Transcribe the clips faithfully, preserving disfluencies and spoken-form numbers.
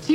So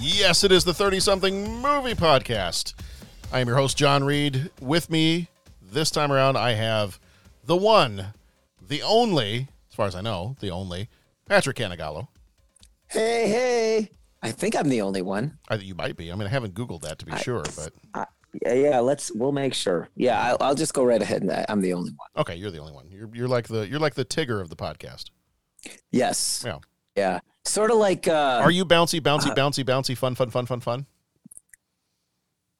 Yes, it is the thirty-something Movie Podcast. I am your host, John Reed. With me this time around, I have the one, the only, as far as I know, the only, Patrick Canigallo. Hey, hey. I think I'm the only one. I, you might be. I mean, I haven't Googled that to be I, sure, but... I, Yeah, yeah. Let's. We'll make sure. Yeah, I'll, I'll just go right ahead. And I'm the only one. Okay, you're the only one. You're you're like the you're like the Tigger of the podcast. Yes. Yeah. Yeah. Sort of like. Uh, Are you bouncy, bouncy, uh, bouncy, bouncy? Fun, fun, fun, fun, fun.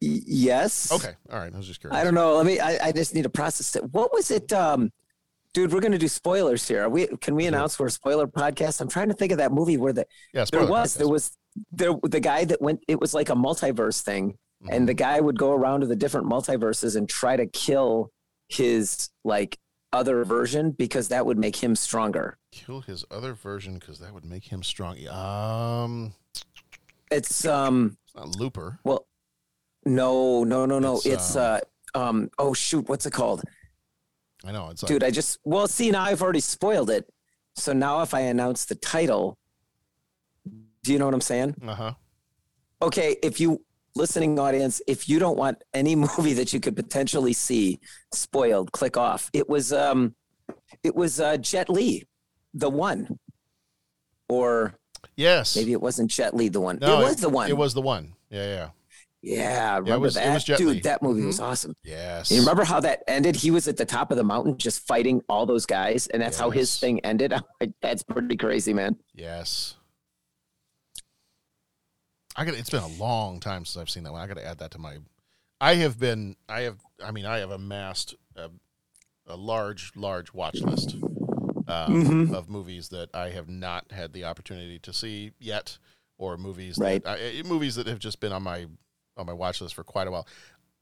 Y- yes. Okay. All right. I was just curious. I don't know. Let me. I, I just need to process it. What was it, um, dude? We're gonna do spoilers here. Are we? Can we announce we're a spoiler podcast? I'm trying to think of that movie where the. Yeah. There was. Podcast. There was. There the guy that went. It was like a multiverse thing. And the guy would go around to the different multiverses and try to kill his, like, other version because that would make him stronger. Kill his other version because that would make him strong. Um, It's... um, it's not Looper. Well, no, no, no, no. It's, it's uh, uh, um, oh, shoot, what's it called? I know. It's Dude, like... I just... Well, see, now I've already spoiled it. So now if I announce the title, do you know what I'm saying? Uh-huh. Okay, if you... Listening audience, if you don't want any movie that you could potentially see spoiled, click off. It was um, it was uh, Jet Li, the one, or yes, maybe it wasn't Jet Li, the one. No, it was it, the one. It was the one. Yeah, yeah, yeah. Remember yeah, it was, that, it was Jet dude? Li. That movie mm-hmm. was awesome. Yes. You remember how that ended? He was at the top of the mountain, just fighting all those guys, and that's yes. how his thing ended. That's pretty crazy, man. Yes. I got. It's been a long time since I've seen that one. I got to add that to my. I have been. I have. I mean, I have amassed a, a large, large watch list um, mm-hmm. of movies that I have not had the opportunity to see yet, or movies right. that I, movies that have just been on my on my watch list for quite a while.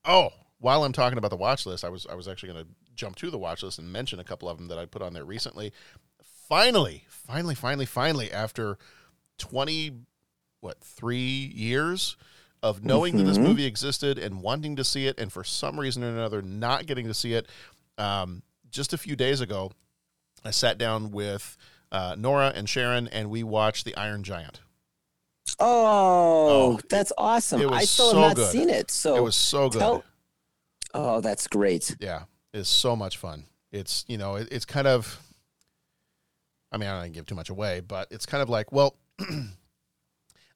Oh, while I'm talking about the watch list, I was I was actually going to jump to the watch list and mention a couple of them that I put on there recently. Finally, finally, finally, finally, after twenty. What, three years of knowing mm-hmm. that this movie existed and wanting to see it, and for some reason or another not getting to see it. Um, just a few days ago, I sat down with uh, Nora and Sharon, and we watched The Iron Giant. Oh, oh that's it, awesome! It I still so have not good. seen it, so it was so good. Tell... Oh, that's great! Yeah, it's so much fun. It's you know, it, it's kind of. I mean, I don't want to give too much away, but it's kind of like well.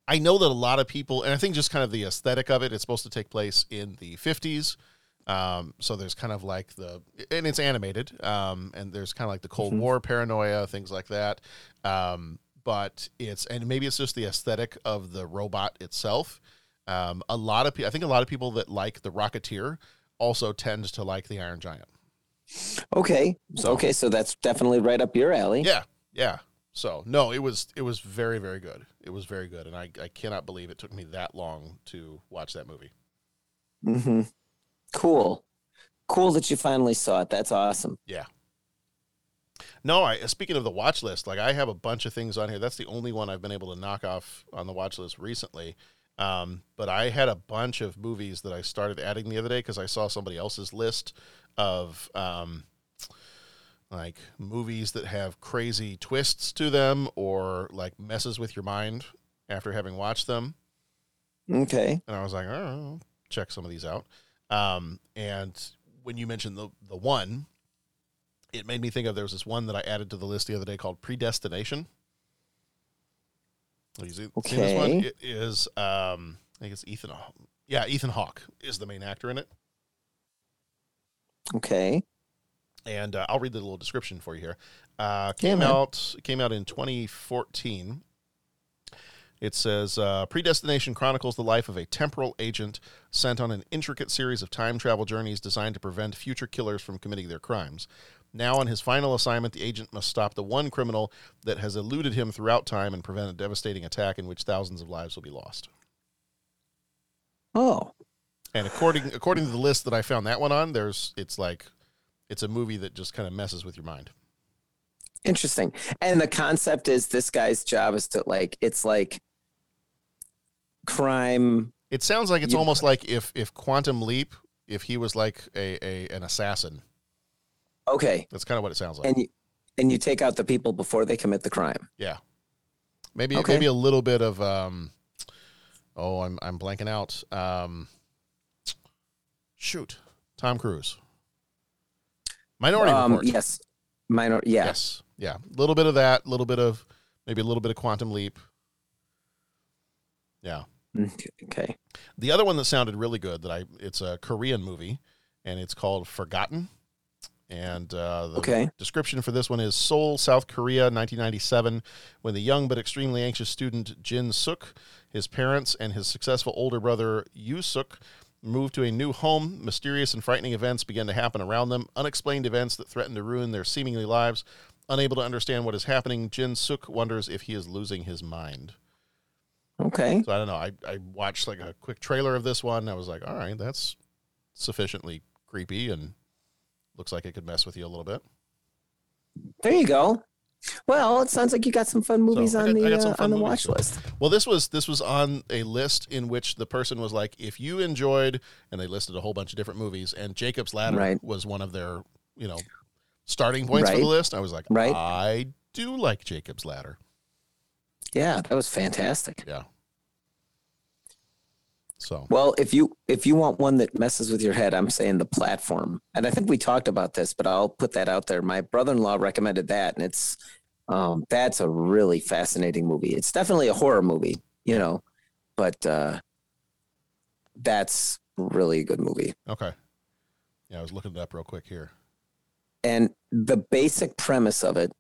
I know that a lot of people, and I think just kind of the aesthetic of it, it's supposed to take place in the fifties. Um, so there's kind of like the, and it's animated, um, and there's kind of like the Cold mm-hmm. War paranoia, things like that. Um, but it's, and maybe it's just the aesthetic of the robot itself. Um, a lot of people, I think a lot of people that like The Rocketeer also tend to like The Iron Giant. Okay. So, okay. So that's definitely right up your alley. Yeah. Yeah. So, no, it was it was very, very good. It was very good, and I, I cannot believe it took me that long to watch that movie. Mm-hmm. Cool. Cool that you finally saw it. That's awesome. Yeah. No, I speaking of the watch list, like I have a bunch of things on here. That's the only one I've been able to knock off on the watch list recently. Um, but I had a bunch of movies that I started adding the other day because I saw somebody else's list of... Um, like movies that have crazy twists to them or like messes with your mind after having watched them. Okay. And I was like, oh, check some of these out. Um, and when you mentioned the, the one, it made me think of, there was this one that I added to the list the other day called Predestination. Have you seen, okay. seen this one? It is, um, I think it's Ethan. Yeah, Ethan Hawke is the main actor in it. Okay. And uh, I'll read the little description for you here. Uh, came yeah, out came out in twenty fourteen. It says, uh, Predestination chronicles the life of a temporal agent sent on an intricate series of time travel journeys designed to prevent future killers from committing their crimes. Now on his final assignment, the agent must stop the one criminal that has eluded him throughout time and prevent a devastating attack in which thousands of lives will be lost. Oh. And according according to the list that I found that one on, there's it's like it's a movie that just kind of messes with your mind. Interesting. And the concept is this guy's job is to like it's like crime. It sounds like it's you almost know. like if if Quantum Leap, if he was like a, a an assassin. Okay. That's kind of what it sounds like. And you, and you take out the people before they commit the crime. Yeah. Maybe okay. maybe a little bit of um oh, I'm I'm blanking out. Um shoot. Tom Cruise. Minority um, Report. Yes. Minor yeah. Yes. Yeah. A little bit of that, a little bit of maybe a little bit of Quantum Leap. Yeah. Okay. The other one that sounded really good that I it's a Korean movie and it's called Forgotten. And uh, the okay. description for this one is Seoul, South Korea, nineteen ninety-seven, when the young but extremely anxious student Jin Suk, his parents, and his successful older brother Yoo Suk moved to a new home. Mysterious and frightening events began to happen around them, unexplained events that threaten to ruin their seemingly lives. Unable to understand what is happening, Jin Suk wonders if he is losing his mind. Okay. So I don't know. I, I watched like a quick trailer of this one, and I was like, all right, that's sufficiently creepy and looks like it could mess with you a little bit. There you go. Well, it sounds like you got some fun movies so on got, the uh, on the watch list. Well, this was this was on a list in which the person was like, if you enjoyed, and they listed a whole bunch of different movies, and Jacob's Ladder right. was one of their, you know, starting points right. for the list. I was like, right. I do like Jacob's Ladder. Yeah, that was fantastic. Yeah. So. Well, if you if you want one that messes with your head, I'm saying The Platform. And I think we talked about this, but I'll put that out there. My brother-in-law recommended that, and it's um, that's a really fascinating movie. It's definitely a horror movie, you know, but uh, that's really a good movie. Okay. Yeah, I was looking it up real quick here. And the basic premise of it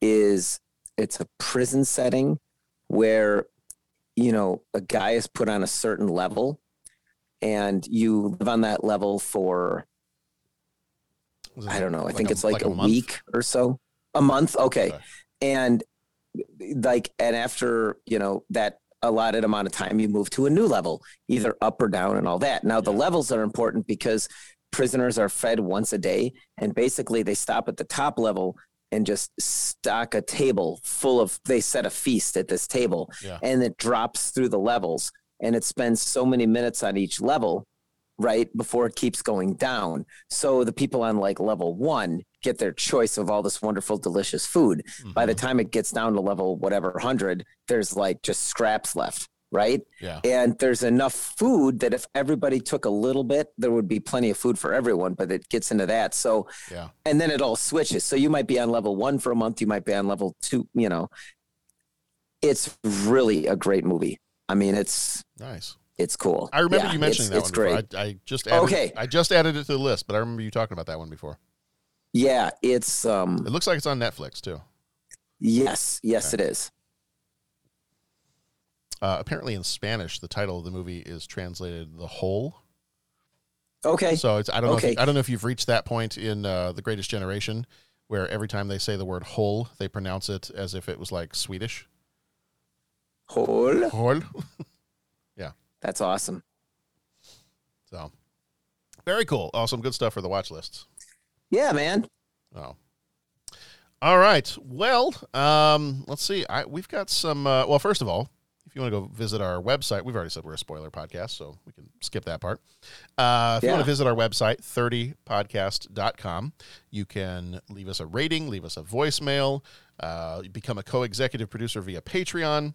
is it's a prison setting where you know, a guy is put on a certain level and you live on that level for, I don't know, I like think a, it's like, like a, a week or so, a month. Okay. okay. And like, and after, you know, that allotted amount of time, you move to a new level, either up or down and all that. Now yeah. the levels are important because prisoners are fed once a day and basically they stop at the top level and just stock a table full of, they set a feast at this table yeah. and it drops through the levels and it spends so many minutes on each level, right, before it keeps going down. So the people on like level one get their choice of all this wonderful, delicious food. Mm-hmm. By the time it gets down to level whatever one hundred, there's like just scraps left, right? Yeah. And there's enough food that if everybody took a little bit, there would be plenty of food for everyone, but it gets into that. So, yeah. and then it all switches. So you might be on level one for a month. You might be on level two, you know, it's really a great movie. I mean, it's nice. It's cool. I remember yeah, you mentioning that it's one. It's great. I, I just, added, okay. I just added it to the list, but I remember you talking about that one before. Yeah. It's, um, it looks like it's on Netflix too. Yes. Yes, okay. It is. Uh, apparently in Spanish, the title of the movie is translated "The Hole." Okay. So it's I don't know. Okay. If you, I don't know if you've reached that point in uh, The Greatest Generation where every time they say the word "hole," they pronounce it as if it was like Swedish. Hole. Hole. yeah. That's awesome. So, very cool. Awesome, good stuff for the watch lists. Yeah, man. Oh. All right. Well, um, let's see. I we've got some. Uh, well, first of all. If you want to go visit our website, we've already said we're a spoiler podcast, so we can skip that part. Uh, if yeah. you want to visit our website, thirty podcast dot com, you can leave us a rating, leave us a voicemail, uh, become a co-executive producer via Patreon.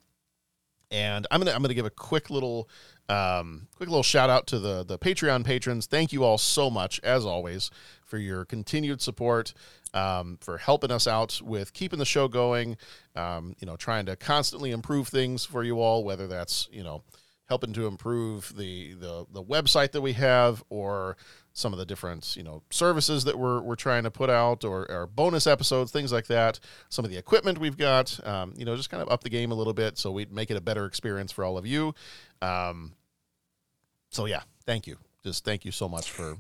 And I'm gonna I'm gonna give a quick little um, quick little shout out to the the Patreon patrons. Thank you all so much, as always, for your continued support, um, for helping us out with keeping the show going. Um, you know, trying to constantly improve things for you all, whether that's you know helping to improve the the the website that we have, or some of the different, you know, services that we're we're trying to put out, or, or bonus episodes, things like that. Some of the equipment we've got, um, you know, just kind of up the game a little bit so we'd make it a better experience for all of you. Um, so, yeah, thank you. Just thank you so much for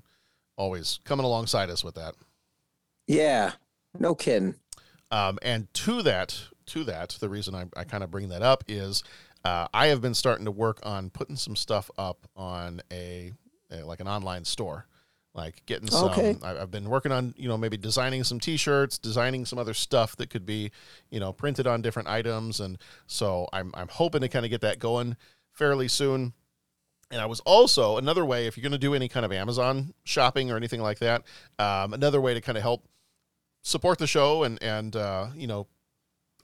always coming alongside us with that. Yeah, no kidding. Um, and to that, to that, the reason I, I kind of bring that up is uh, I have been starting to work on putting some stuff up on a, a like an online store. Like getting some, okay. I've been working on, you know, maybe designing some t-shirts, designing some other stuff that could be, you know, printed on different items. And so I'm, I'm hoping to kind of get that going fairly soon. And I was also another way, if you're going to do any kind of Amazon shopping or anything like that, um, another way to kind of help support the show and, and, uh, you know,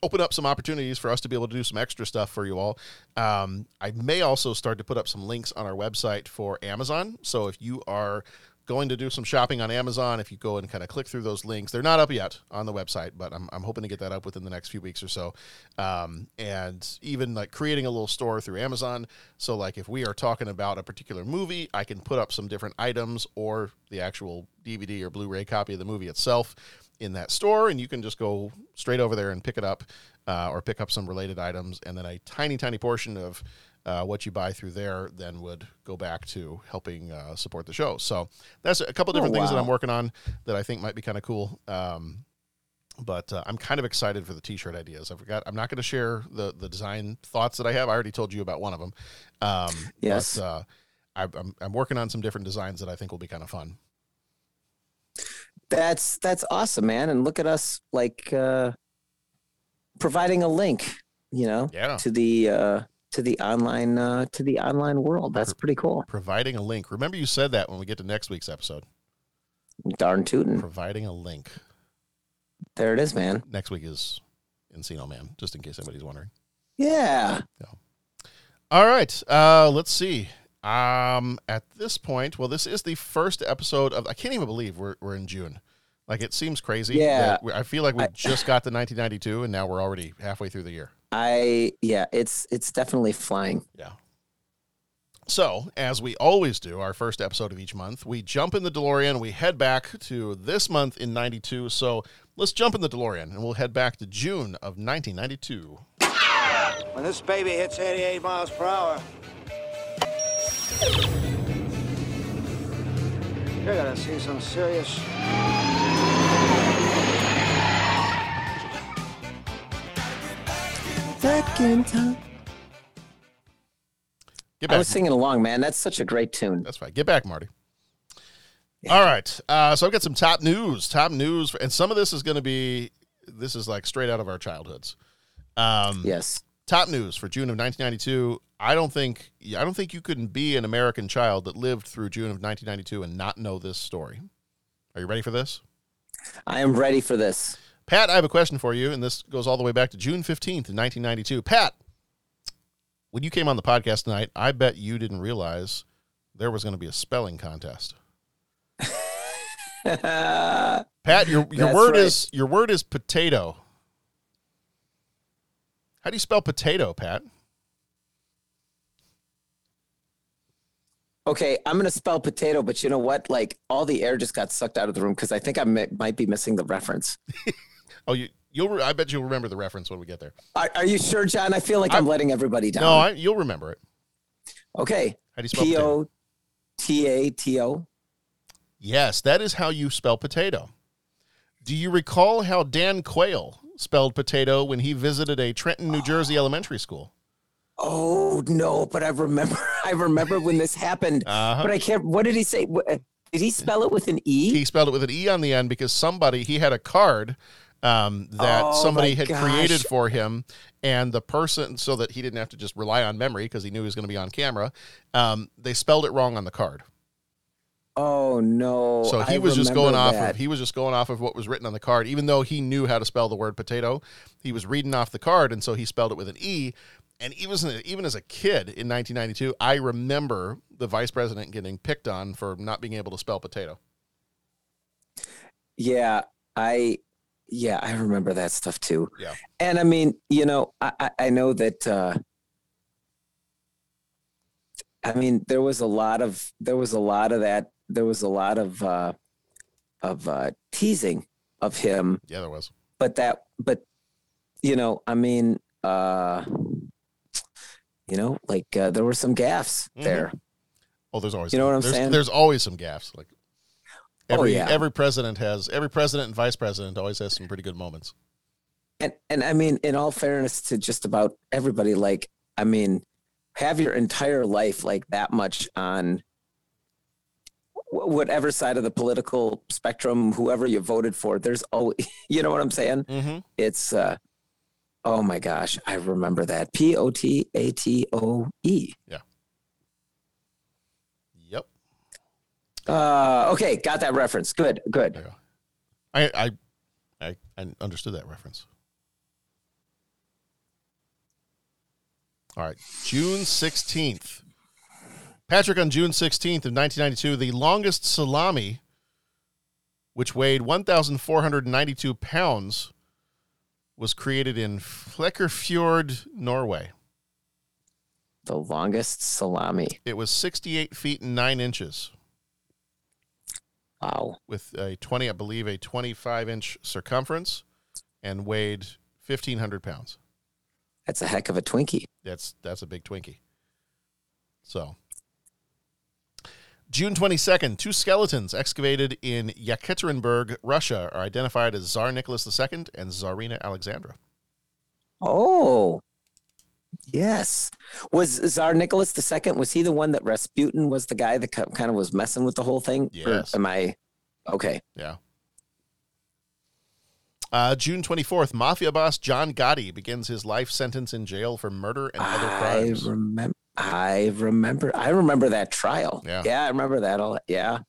open up some opportunities for us to be able to do some extra stuff for you all. Um, I may also start to put up some links on our website for Amazon. So if you are going to do some shopping on Amazon, if you go and kind of click through those links, they're not up yet on the website, but I'm I'm hoping to get that up within the next few weeks or so. Um, and even like creating a little store through Amazon. So like if we are talking about a particular movie, I can put up some different items or the actual D V D or Blu-ray copy of the movie itself in that store. And you can just go straight over there and pick it up uh, or pick up some related items. And then a tiny, tiny portion of Uh, what you buy through there then would go back to helping uh, support the show. So that's a couple different oh, wow. things that I'm working on that I think might be kind of cool. Um, but uh, I'm kind of excited for the t-shirt ideas. I forgot. I'm not going to share the, the design thoughts that I have. I already told you about one of them. Um, yes. But, uh, I, I'm, I'm working on some different designs that I think will be kind of fun. That's, that's awesome, man. And look at us like uh, providing a link, you know, yeah. to the, uh, to the online uh, to the online world. That's pretty cool. Providing a link. Remember you said that when we get to next week's episode. Darn tootin'. Providing a link. There it is, man. Next week is Encino Man, just in case anybody's wondering. Yeah. So. All right. Uh, let's see. Um, at this point, well, this is the first episode of, I can't even believe we're we're in June. Like, it seems crazy. Yeah. That I feel like we I, just got to nineteen ninety-two, and now we're already halfway through the year. I, yeah, it's it's definitely flying. Yeah. So, as we always do, our first episode of each month, we jump in the DeLorean. We head back to this month in ninety-two. So, let's jump in the DeLorean, and we'll head back to June of nineteen ninety-two. When this baby hits eighty-eight miles per hour, you're going to see some serious... Back in time. Get back. I was singing along, man. That's such a great tune. That's right. Get back, Marty. Yeah. All right. Uh, so I've got some top news. Top news. For, and some of this is going to be, this is like straight out of our childhoods. Um, yes. Top news for June of nineteen ninety-two. I don't think, I don't think you couldn't be an American child that lived through June of nineteen ninety-two and not know this story. Are you ready for this? I am ready for this. Pat, I have a question for you, and this goes all the way back to June fifteenth, nineteen ninety-two. Pat, when you came on the podcast tonight, I bet you didn't realize there was going to be a spelling contest. Pat, your your That's word right. is your word is potato. How do you spell potato, Pat? Okay, I'm going to spell potato, but you know what? Like, all the air just got sucked out of the room because I think I mi- might be missing the reference. Oh, you, you'll. Re- I bet you'll remember the reference when we get there. Are, are you sure, John? I feel like I'm, I'm letting everybody down. No, I, you'll remember it. Okay. How do you spell potato? P O T A T O. Yes, that is how you spell potato. Do you recall how Dan Quayle spelled potato when he visited a Trenton, New Jersey oh. elementary school? Oh, no, but I remember I remember when this happened. Uh-huh. But I can't, what did he say? Did he spell it with an E? He spelled it with an E on the end because somebody, he had a card um, that oh, somebody had gosh. created for him, and the person, so that he didn't have to just rely on memory because he knew he was going to be on camera, um, they spelled it wrong on the card. Oh, no. So he I was just going that. off of, he was just going off of what was written on the card, even though he knew how to spell the word potato. He was reading off the card, and so he spelled it with an E. And even, even as a kid in nineteen ninety-two, I remember the vice president getting picked on for not being able to spell potato. Yeah, I yeah, I remember that stuff too. Yeah. And I mean, you know, I, I know that uh, I mean, there was a lot of there was a lot of that. There was a lot of uh, of uh, teasing of him. Yeah, there was. But that but, you know, I mean, uh, you know, like uh, there were some gaffes mm-hmm. there. Oh, there's always, you know what I'm there's, saying? There's always some gaffes. Like every, oh, yeah. every president has every president and vice president always has some pretty good moments. And, and I mean, in all fairness to just about everybody, like, I mean, have your entire life like that much on whatever side of the political spectrum, whoever you voted for, there's always, you know what I'm saying? Mm-hmm. It's, uh, oh my gosh, I remember that. P O T A T O E. Yeah. Yep. Uh, okay, got that reference. Good, good. I, I, I, I understood that reference. All right, June sixteenth. Patrick, on June sixteenth of nineteen ninety-two, the longest salami, which weighed one thousand four hundred ninety-two pounds, was created in Flekkefjord, Norway. The longest salami. It was sixty-eight feet and nine inches. Wow. With a twenty, I believe, a twenty-five inch circumference, and weighed fifteen hundred pounds. That's a heck of a Twinkie. That's that's a big Twinkie. So. June twenty-second, two skeletons excavated in Yekaterinburg, Russia, are identified as Tsar Nicholas the Second and Tsarina Alexandra. Oh, yes. Was Tsar Nicholas the Second, was he the one that Rasputin was the guy that kind of was messing with the whole thing? Yes. Or am I? Okay. Yeah. Uh, June twenty-fourth, mafia boss John Gotti begins his life sentence in jail for murder and other crimes. I remember. I remember I remember that trial. Yeah, yeah I remember that. All. Yeah.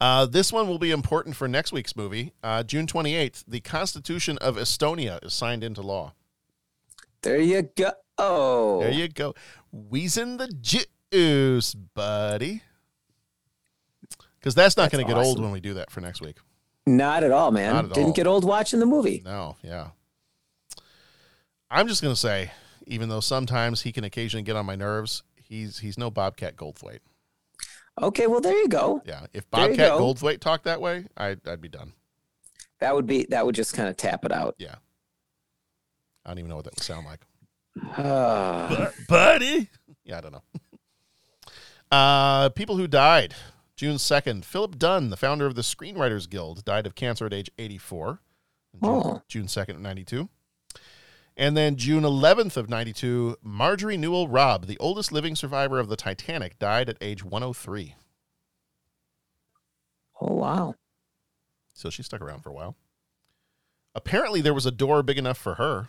Uh, this one will be important for next week's movie. Uh, June twenty-eighth, the Constitution of Estonia is signed into law. There you go. Oh. There you go. Wheezing the juice, buddy. Because that's not going to awesome. get old when we do that for next week. Not at all, man. Not at Didn't all. get old watching the movie. No, yeah. I'm just going to say... Even though sometimes he can occasionally get on my nerves, he's he's no Bobcat Goldthwait. Okay, well there you go. Yeah, if Bobcat Goldthwait talked that way, I'd I'd be done. That would be that would just kind of tap it out. Yeah, I don't even know what that would sound like. Uh, but, buddy, yeah, I don't know. Uh, people who died June second. Philip Dunne, the founder of the Screenwriters Guild, died of cancer at age eighty-four. Oh. June second of ninety-two. And then June eleventh of ninety-two, Marjorie Newell Robb, the oldest living survivor of the Titanic, died at age one oh three. Oh, wow. So she stuck around for a while. Apparently there was a door big enough for her.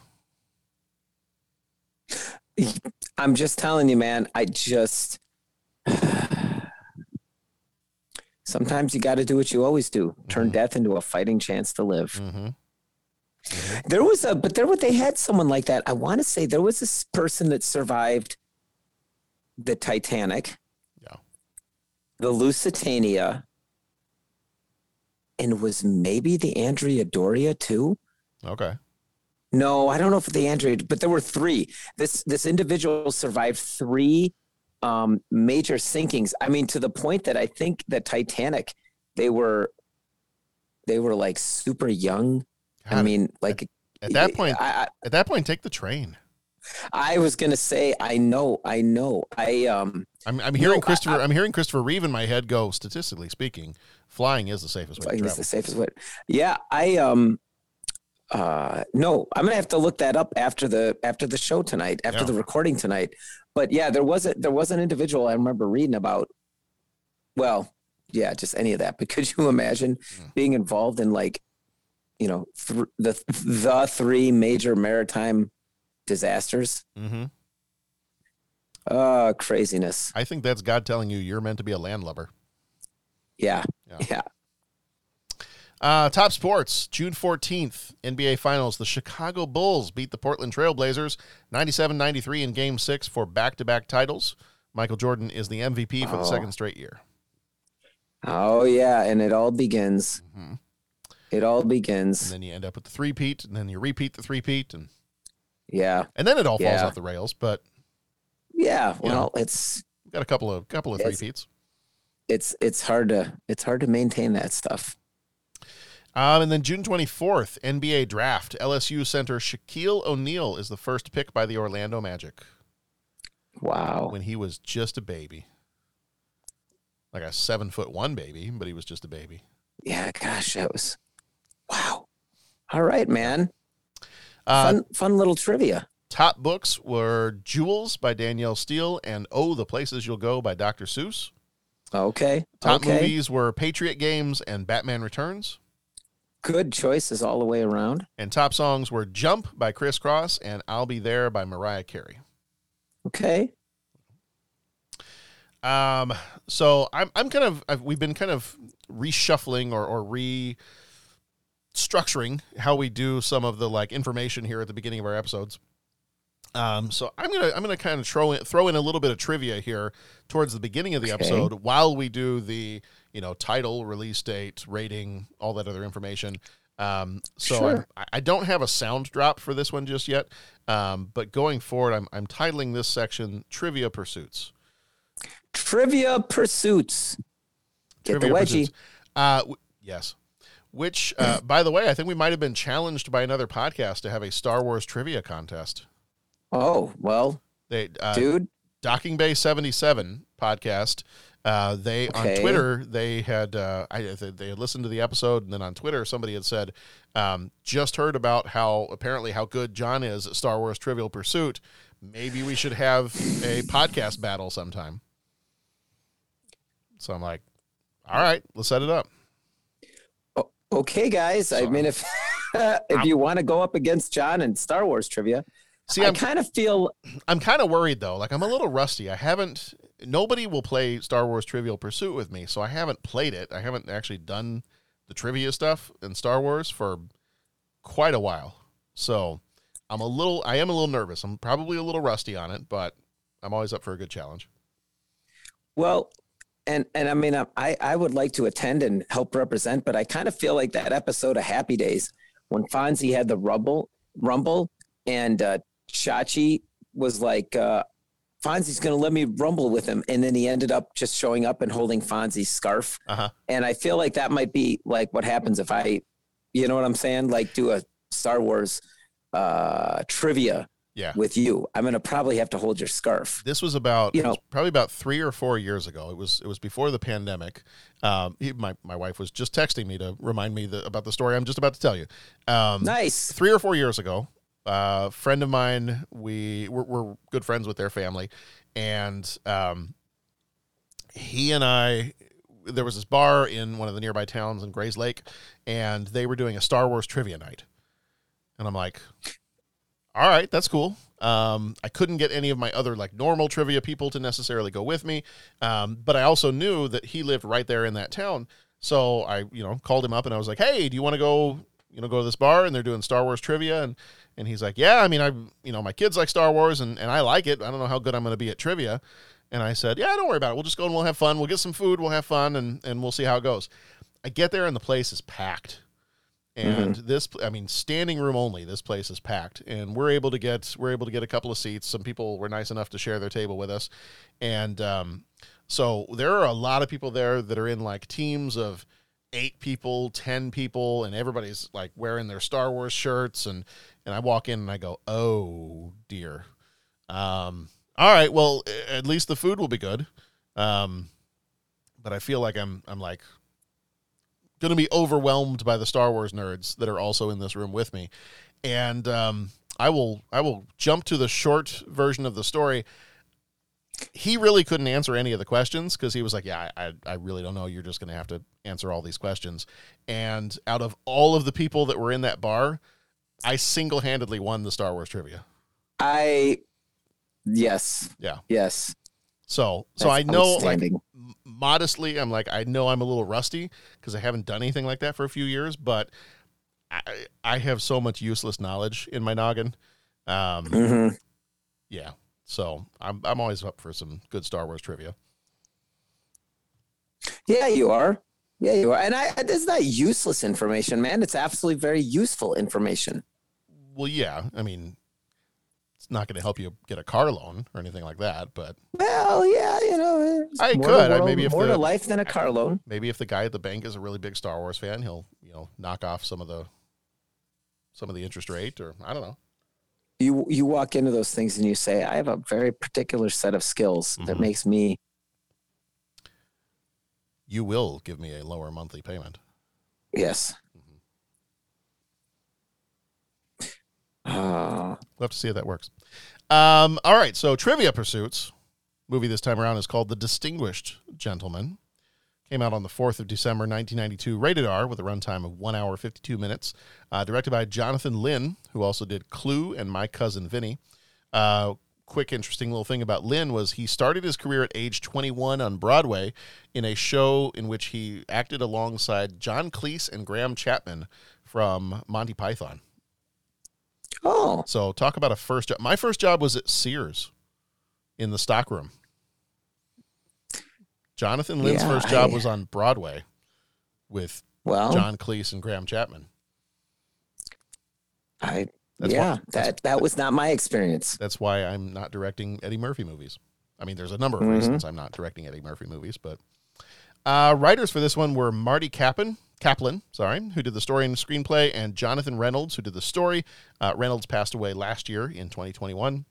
I'm just telling you, man, I just... Sometimes you got to do what you always do. Turn mm-hmm. death into a fighting chance to live. Mm-hmm. Mm-hmm. There was a, but there were, they had someone like that. I want to say there was this person that survived the Titanic, yeah, the Lusitania, and was maybe the Andrea Doria too. Okay. No, I don't know if the Andrea, but there were three. This, this individual survived three um, major sinkings. I mean, to the point that I think the Titanic, they were, they were like super young. God, I mean, like at, at that point, I, I, at that point, take the train. I was going to say, I know, I know. I, um, I'm, I'm hearing no, Christopher, I, I, I'm hearing Christopher Reeve in my head go, statistically speaking, flying is the safest way to travel. Flying is the safest way. Yeah. I, um, uh, no, I'm going to have to look that up after the, after the show tonight, after yeah. the recording tonight. But yeah, there was a, there was an individual I remember reading about, well, yeah, just any of that. But could you imagine mm. being involved in like, you know, th- the the three major maritime disasters. Mm-hmm. Uh, craziness. I think that's God telling you you're meant to be a landlubber. Yeah. Yeah. yeah. Uh, top sports, June fourteenth, N B A Finals. The Chicago Bulls beat the Portland Trail Blazers ninety-seven ninety-three in Game six for back-to-back titles. Michael Jordan is the M V P for oh. the second straight year. Oh, yeah, and it all begins. Mm-hmm. It all begins. And then you end up with the three-peat, and then you repeat the three-peat. And, yeah. And then it all yeah. falls off the rails, but... Yeah, well, you know, it's... Got a couple of couple of three-peats. It's it's hard to it's hard to maintain that stuff. Um, and then June twenty-fourth, N B A draft. L S U center Shaquille O'Neal is the first pick by the Orlando Magic. Wow. When he was just a baby. Like a seven foot one baby, but he was just a baby. Yeah, gosh, that was wow. All right, man. Uh, fun fun little trivia. Top books were Jewels by Danielle Steele and Oh, the Places You'll Go by Doctor Seuss. Okay. Top okay. movies were Patriot Games and Batman Returns. Good choices all the way around. And top songs were Jump by Criss Cross and I'll Be There by Mariah Carey. Okay. Um. So I'm I'm kind of I've, we've been kind of reshuffling or or restructuring how we do some of the like information here at the beginning of our episodes. Um, so I'm gonna I'm gonna kind of throw in, throw in a little bit of trivia here towards the beginning of the okay. episode while we do the you know title, release date, rating, all that other information. Um, so sure. I, I don't have a sound drop for this one just yet, um, but going forward, I'm I'm titling this section "Trivia Pursuits." Trivia Pursuits. Get trivia the wedgie. Pursuits. Uh, w- yes. Which, uh, by the way, I think we might have been challenged by another podcast to have a Star Wars trivia contest. Oh, well, they, uh, dude, Docking Bay seventy-seven podcast. Uh, they okay. on Twitter, they had, uh, I, they had listened to the episode. And then on Twitter, somebody had said, um, just heard about how apparently how good John is at Star Wars Trivial Pursuit. Maybe we should have a podcast battle sometime. So I'm like, all right, let's set it up. Oh, okay, guys. So, I mean, if, if you want to go up against John in Star Wars trivia, See, I'm, I kind of feel... I'm kind of worried, though. Like, I'm a little rusty. I haven't... Nobody will play Star Wars Trivial Pursuit with me, so I haven't played it. I haven't actually done the trivia stuff in Star Wars for quite a while. So, I'm a little... I am a little nervous. I'm probably a little rusty on it, but I'm always up for a good challenge. Well, and, and I mean, I, I would like to attend and help represent, but I kind of feel like that episode of Happy Days when Fonzie had the rumble, rumble and... uh Chachi was like, uh, Fonzie's going to let me rumble with him. And then he ended up just showing up and holding Fonzie's scarf. Uh-huh. And I feel like that might be like what happens if I, you know what I'm saying? Like do a Star Wars uh, trivia yeah. with you. I'm going to probably have to hold your scarf. This was about, you know, probably about three or four years ago. It was, it was before the pandemic. Um, he, my, my wife was just texting me to remind me the, about the story I'm just about to tell you. Um, nice. Three or four years ago. A uh, friend of mine, we we're, we're good friends with their family, and um, he and I, there was this bar in one of the nearby towns in Grays Lake, and they were doing a Star Wars trivia night, and I'm like, all right, that's cool. Um, I couldn't get any of my other like normal trivia people to necessarily go with me, um, but I also knew that he lived right there in that town, so I you know called him up and I was like, hey, do you want to go? You know, go to this bar and they're doing Star Wars trivia. And, and he's like, yeah, I mean, I, you know, my kids like Star Wars and, and I like it. I don't know how good I'm going to be at trivia. And I said, yeah, don't worry about it. We'll just go and we'll have fun. We'll get some food. We'll have fun. And, and we'll see how it goes. I get there and the place is packed. And mm-hmm. this, I mean, standing room only, this place is packed and we're able to get, we're able to get a couple of seats. Some people were nice enough to share their table with us. And, um, so there are a lot of people there that are in like teams of eight people, ten people, and everybody's like wearing their Star Wars shirts. And, and I walk in and I go, oh dear. Um, all right, well, at least the food will be good. Um, but I feel like I'm, I'm like going to be overwhelmed by the Star Wars nerds that are also in this room with me. And, um, I will, I will jump to the short version of the story. He really couldn't answer any of the questions because he was like, yeah, I I really don't know. You're just going to have to answer all these questions. And out of all of the people that were in that bar, I single-handedly won the Star Wars trivia. I, yes. Yeah. Yes. So, so That's I know, like, modestly, I'm like, I know I'm a little rusty because I haven't done anything like that for a few years, but I, I have so much useless knowledge in my noggin. Um, mm-hmm. Yeah. So I'm, I'm always up for some good Star Wars trivia. Yeah, you are. Yeah, you are. And I, it's not useless information, man. It's absolutely very useful information. Well, yeah. I mean, it's not going to help you get a car loan or anything like that, but well, yeah, you know, I more could. To world, maybe if more the, to life than a car loan. Maybe if the guy at the bank is a really big Star Wars fan, he'll, you know, knock off some of the some of the interest rate, or I don't know. You you walk into those things and you say, I have a very particular set of skills mm-hmm. that makes me. You will give me a lower monthly payment. Yes. Uh, we'll have to see if that works. Um, all right, so Trivia Pursuits movie this time around is called The Distinguished Gentleman. Came out on the fourth of December, nineteen ninety-two, rated R with a runtime of one hour, fifty-two minutes. Uh, directed by Jonathan Lynn, who also did Clue and My Cousin Vinny. Uh, quick, interesting little thing about Lynn was he started his career at age twenty-one on Broadway in a show in which he acted alongside John Cleese and Graham Chapman from Monty Python. Oh, so talk about a first job. My first job was at Sears in the stockroom. Jonathan Lynn's yeah, first job I, was on Broadway with well, John Cleese and Graham Chapman. I, that's yeah, why, that's, that, that was not my experience. That's why I'm not directing Eddie Murphy movies. I mean, there's a number of mm-hmm. reasons I'm not directing Eddie Murphy movies, but uh, writers for this one were Marty Kaplan. Kaplan, sorry, who did the story and the screenplay, and Jonathan Reynolds, who did the story. Uh, Reynolds passed away last year in twenty twenty-one.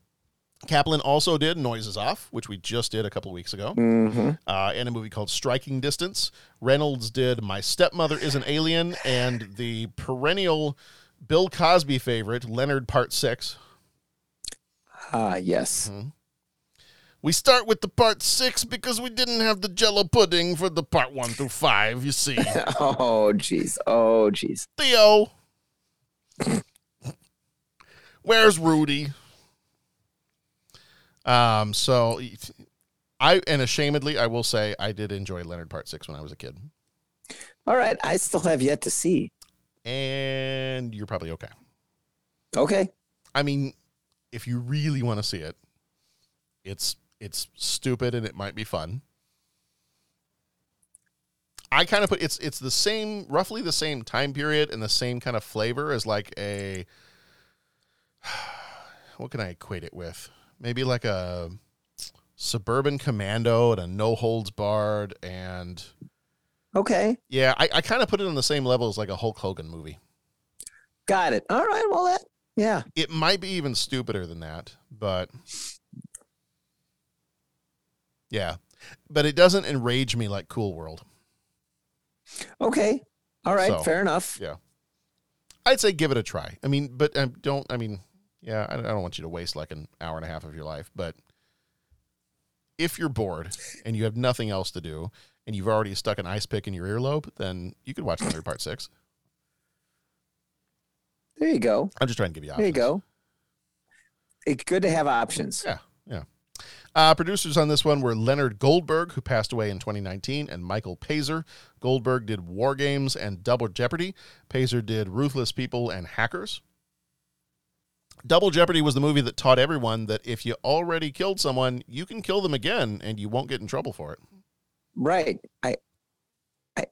Kaplan also did Noises Off, which we just did a couple of weeks ago, mm-hmm. uh, and a movie called Striking Distance. Reynolds did My Stepmother is an Alien and the perennial Bill Cosby favorite, Leonard Part six. Ah, uh, yes. Mm-hmm. We start with the part six because we didn't have the Jell-O pudding for the part one through five, you see. oh, jeez. Oh, jeez. Theo. Where's Rudy? Um. So, I and ashamedly, I will say I did enjoy Leonard Part six when I was a kid. All right. I still have yet to see. And you're probably okay. Okay. I mean, if you really want to see it, it's... It's stupid and it might be fun. I kind of put it's it's the same, roughly the same time period and the same kind of flavor as like a, what can I equate it with? Maybe like a Suburban Commando and a No Holds Barred and. Okay. Yeah, I, I kind of put it on the same level as like a Hulk Hogan movie. Got it. All right. Well, that, yeah. It might be even stupider than that, but. Yeah, but it doesn't enrage me like Cool World. Okay. All right. So, fair enough. Yeah. I'd say give it a try. I mean, but um, don't, I mean, yeah, I don't want you to waste like an hour and a half of your life, but if you're bored and you have nothing else to do and you've already stuck an ice pick in your earlobe, then you could watch Leonard Part six. There you go. I'm just trying to give you options. There you go. It's good to have options. Yeah, yeah. Uh, producers on this one were Leonard Goldberg, who passed away in twenty nineteen, and Michael Pazer. Goldberg did War Games and Double Jeopardy. Pazer did Ruthless People and Hackers. Double Jeopardy was the movie that taught everyone that if you already killed someone, you can kill them again and you won't get in trouble for it. Right. I I,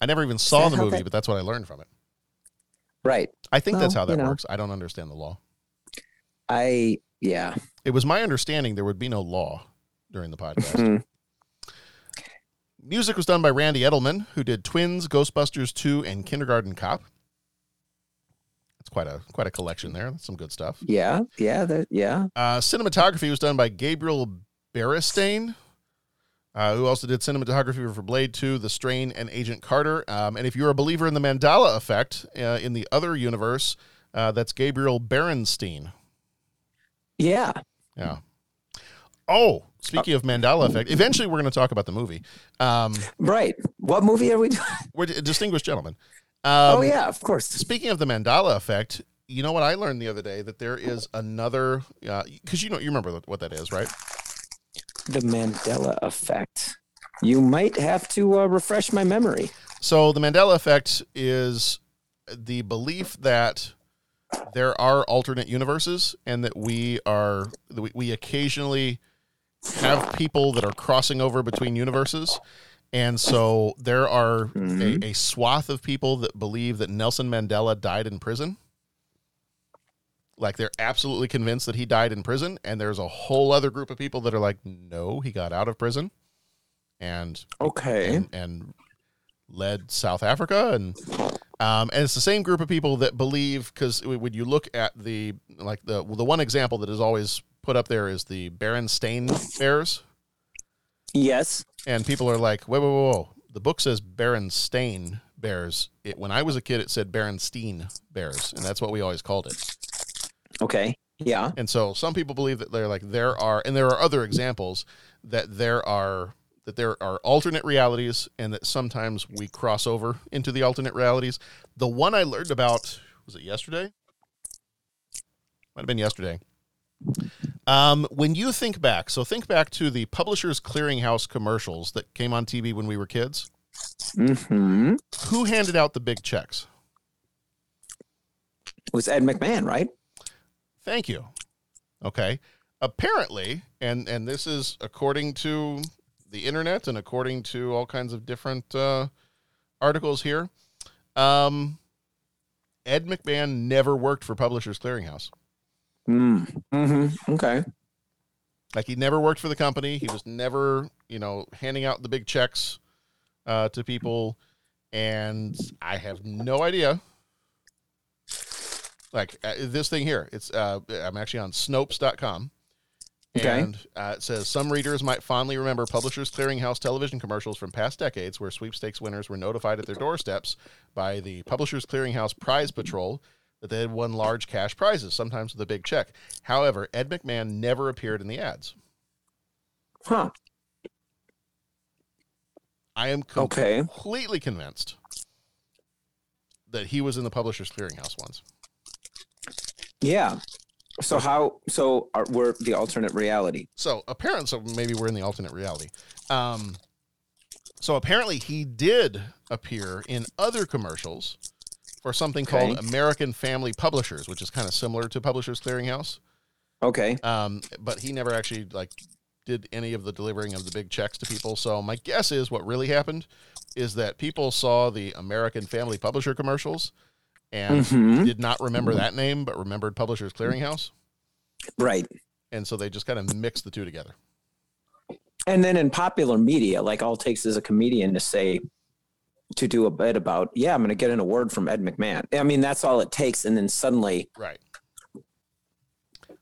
I never even saw the movie, that... but that's what I learned from it. Right. I think well, that's how that you know. works. I don't understand the law. I... Yeah. It was my understanding there would be no law during the podcast. Music was done by Randy Edelman, who did Twins, Ghostbusters two, and Kindergarten Cop. That's quite a quite a collection there. That's some good stuff. Yeah, yeah, that, yeah. Uh, cinematography was done by Gabriel Beristain, uh, who also did cinematography for Blade two, The Strain, and Agent Carter. Um, and if you're a believer in the Mandela effect uh, in the other universe, uh, that's Gabriel Berenstein. Yeah. Yeah. Oh, speaking of Mandela Effect, eventually we're going to talk about the movie. Um, right. What movie are we doing? We're Distinguished Gentlemen. Um, oh, yeah, of course. Speaking of the Mandela Effect, you know what I learned the other day? That there is another, because uh, you know, you remember what that is, right? the Mandela effect? You might have to uh, refresh my memory. So the Mandela effect is the belief that there are alternate universes and that we are we, we occasionally have people that are crossing over between universes. And so there are mm-hmm. a, a swath of people that believe that Nelson Mandela died in prison. Like, they're absolutely convinced that he died in prison. And there's a whole other group of people that are like, no, he got out of prison and okay and, and led South Africa. And um, and it's the same group of people that believe, because when you look at the, like the, the one example that is always put up there is the Berenstain Bears. Yes. And people are like, whoa, whoa, whoa, whoa. The book says Berenstain Bears. It, when I was a kid, it said Berenstein Bears, and that's what we always called it. Okay, yeah. And so some people believe that they're like, there are, and there are other examples, that there are, that there are alternate realities, and that sometimes we cross over into the alternate realities. The one I learned about, was it yesterday? Might have been yesterday. Um, when you think back, so think back to the Publishers Clearinghouse commercials that came on T V when we were kids. Mm-hmm. Who handed out the big checks? It was Ed McMahon, right? Thank you. Okay. Apparently, and, and this is according to the internet and according to all kinds of different uh, articles here, um, Ed McMahon never worked for Publishers Clearinghouse. Mm. Mm-hmm. Okay. Like, he never worked for the company. He was never, you know, handing out the big checks uh, to people. And I have no idea. Like uh, this thing here, it's uh, I'm actually on Snopes dot com. Okay. And uh, it says, some readers might fondly remember Publishers Clearinghouse television commercials from past decades where sweepstakes winners were notified at their doorsteps by the Publishers Clearinghouse Prize Patrol that they had won large cash prizes, sometimes with a big check. However, Ed McMahon never appeared in the ads. Huh. I am com- okay. completely convinced that he was in the Publishers Clearinghouse once. Yeah. So how, so are, we're the alternate reality. So apparently, so maybe we're in the alternate reality. Um, so apparently he did appear in other commercials for something okay. called American Family Publishers, which is kind of similar to Publishers Clearinghouse. Okay. Um, but he never actually like did any of the delivering of the big checks to people. So my guess is what really happened is that people saw the American Family Publisher commercials and mm-hmm. did not remember that name, but remembered Publishers Clearinghouse. Right. And so they just kind of mixed the two together. And then in popular media, like, all it takes is a comedian to say, to do a bit about, yeah, I'm going to get an award from Ed McMahon. I mean, that's all it takes. And then suddenly, right.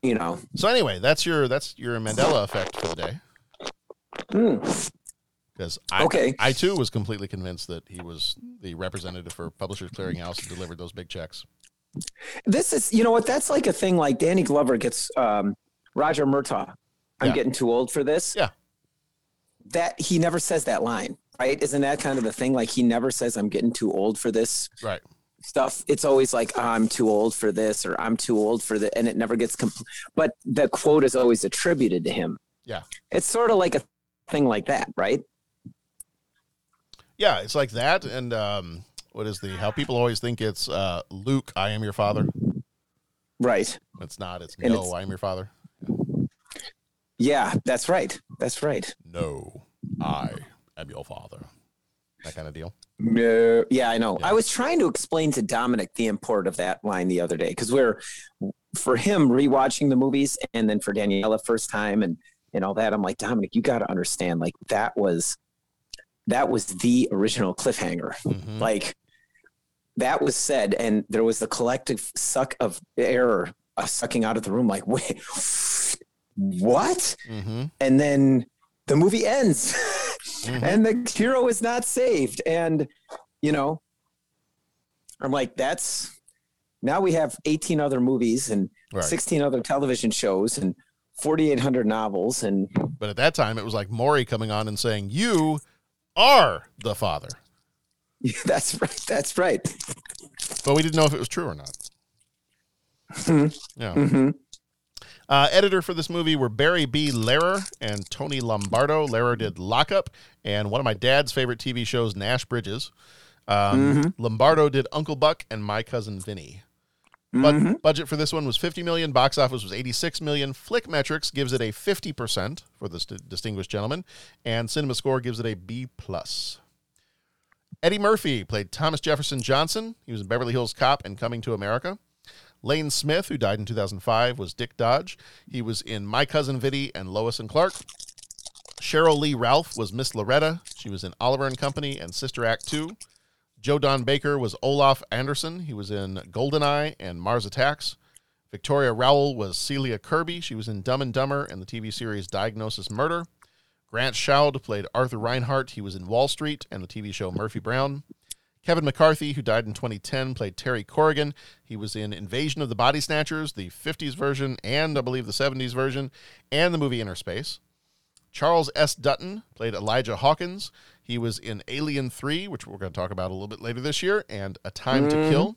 You know. So anyway, that's your, that's your Mandela effect for the day. Mm. Because I, okay. I, too, was completely convinced that he was the representative for Publishers Clearinghouse and delivered those big checks. This is, you know what, that's like a thing like Danny Glover gets um, Roger Murtaugh. I'm yeah. getting too old for this. Yeah. That he never says that line, right? Isn't that kind of the thing? Like, he never says, I'm getting too old for this right. stuff. It's always like, oh, I'm too old for this, or I'm too old for this. And it never gets complete. But the quote is always attributed to him. Yeah. It's sort of like a thing like that, right? Yeah, it's like that, and um, what is the, how people always think it's uh, Luke, I am your father. Right. It's not, it's and no, it's, I am your father. Yeah, that's right, that's right. No, I am your father. That kind of deal. No, yeah, I know. Yeah. I was trying to explain to Dominic the import of that line the other day, because we're, for him, rewatching the movies, and then for Daniela, first time, and, and all that, I'm like, Dominic, you got to understand, like, that was... that was the original cliffhanger. Mm-hmm. Like, that was said, and there was the collective suck of air uh, sucking out of the room. Like, wait, what? Mm-hmm. And then the movie ends mm-hmm. and the hero is not saved. And, you know, I'm like, that's, now we have eighteen other movies and right. sixteen other television shows and forty-eight hundred novels. And, but at that time it was like Maury coming on and saying, you are the father. Yeah, that's right. That's right. But we didn't know if it was true or not. Mm-hmm. Yeah. Mm-hmm. Uh, editor for this movie were Barry B. Lehrer and Tony Lombardo. Lehrer did Lockup and one of my dad's favorite T V shows, Nash Bridges. Um, mm-hmm. Lombardo did Uncle Buck and My Cousin Vinny. But mm-hmm. budget for this one was fifty million dollars. Box office was eighty-six million dollars. Flick Metrics gives it a fifty percent for this distinguished gentleman, and Cinema Score gives it a B plus. Eddie Murphy played Thomas Jefferson Johnson. He was in Beverly Hills Cop and Coming to America. Lane Smith, who died in two thousand five, was Dick Dodge. He was in My Cousin Vinny and Lois and Clark. Cheryl Lee Ralph was Miss Loretta. She was in Oliver and Company and Sister Act two. Joe Don Baker was Olaf Anderson. He was in Goldeneye and Mars Attacks. Victoria Rowell was Celia Kirby. She was in Dumb and Dumber and the T V series Diagnosis Murder. Grant Shoud played Arthur Reinhardt. He was in Wall Street and the T V show Murphy Brown. Kevin McCarthy, who died in twenty ten, played Terry Corrigan. He was in Invasion of the Body Snatchers, the fifties version, and I believe the seventies version, and the movie Inner Space. Charles S. Dutton played Elijah Hawkins. He was in Alien three, which we're going to talk about a little bit later this year, and A Time mm. to Kill.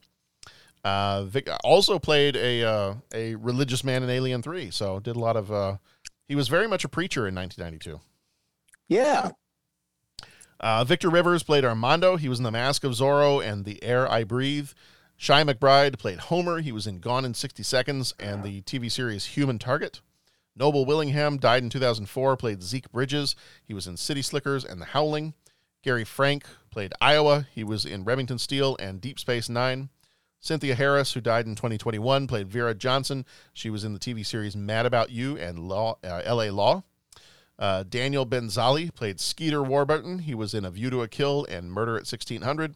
Uh, Vic also played a uh, a religious man in Alien three, so did a lot of... Uh, he was very much a preacher in nineteen ninety-two. Yeah. Uh, Victor Rivers played Armando. He was in The Mask of Zorro and The Air I Breathe. Shia McBride played Homer. He was in Gone in sixty seconds and the T V series Human Target. Noble Willingham died in two thousand four, played Zeke Bridges. He was in City Slickers and The Howling. Gary Frank played Iowa. He was in Remington Steele and Deep Space Nine. Cynthia Harris, who died in twenty twenty-one, played Vera Johnson. She was in the T V series Mad About You and Law, uh, L A Law. Uh, Daniel Benzali played Skeeter Warburton. He was in A View to a Kill and Murder at sixteen hundred.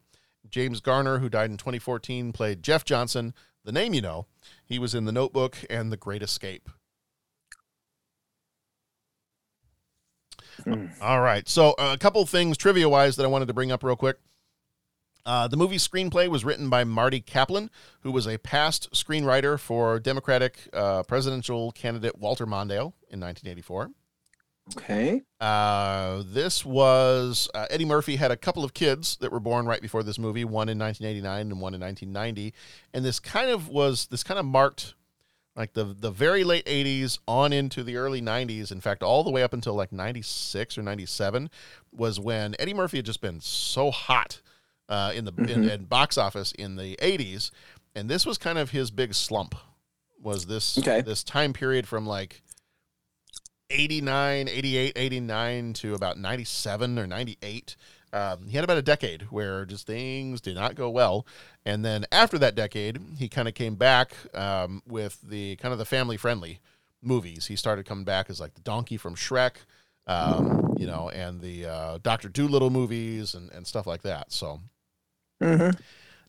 James Garner, who died in twenty fourteen, played Jeff Johnson, the name you know. He was in The Notebook and The Great Escape. Mm. All right. So uh, a couple things trivia-wise that I wanted to bring up real quick. Uh, the movie's screenplay was written by Marty Kaplan, who was a past screenwriter for Democratic uh, presidential candidate Walter Mondale in nineteen eighty-four. Okay. Uh, this was, uh, Eddie Murphy had a couple of kids that were born right before this movie, one in nineteen eighty-nine and one in nineteen ninety. And this kind of was, this kind of marked like the, the very late eighties on into the early nineties. In fact, all the way up until like ninety-six or ninety-seven was when Eddie Murphy had just been so hot, uh, in the mm-hmm. in, in box office in the eighties. And this was kind of his big slump was this, okay. this time period from like, eighty-nine, eighty-eight, eighty-nine to about ninety-seven or ninety-eight. Um, he had about a decade where just things did not go well. And then after that decade, he kind of came back um, with the kind of the family friendly movies. He started coming back as like the donkey from Shrek, um, you know, and the uh, Doctor Dolittle movies and, and stuff like that. So mm-hmm.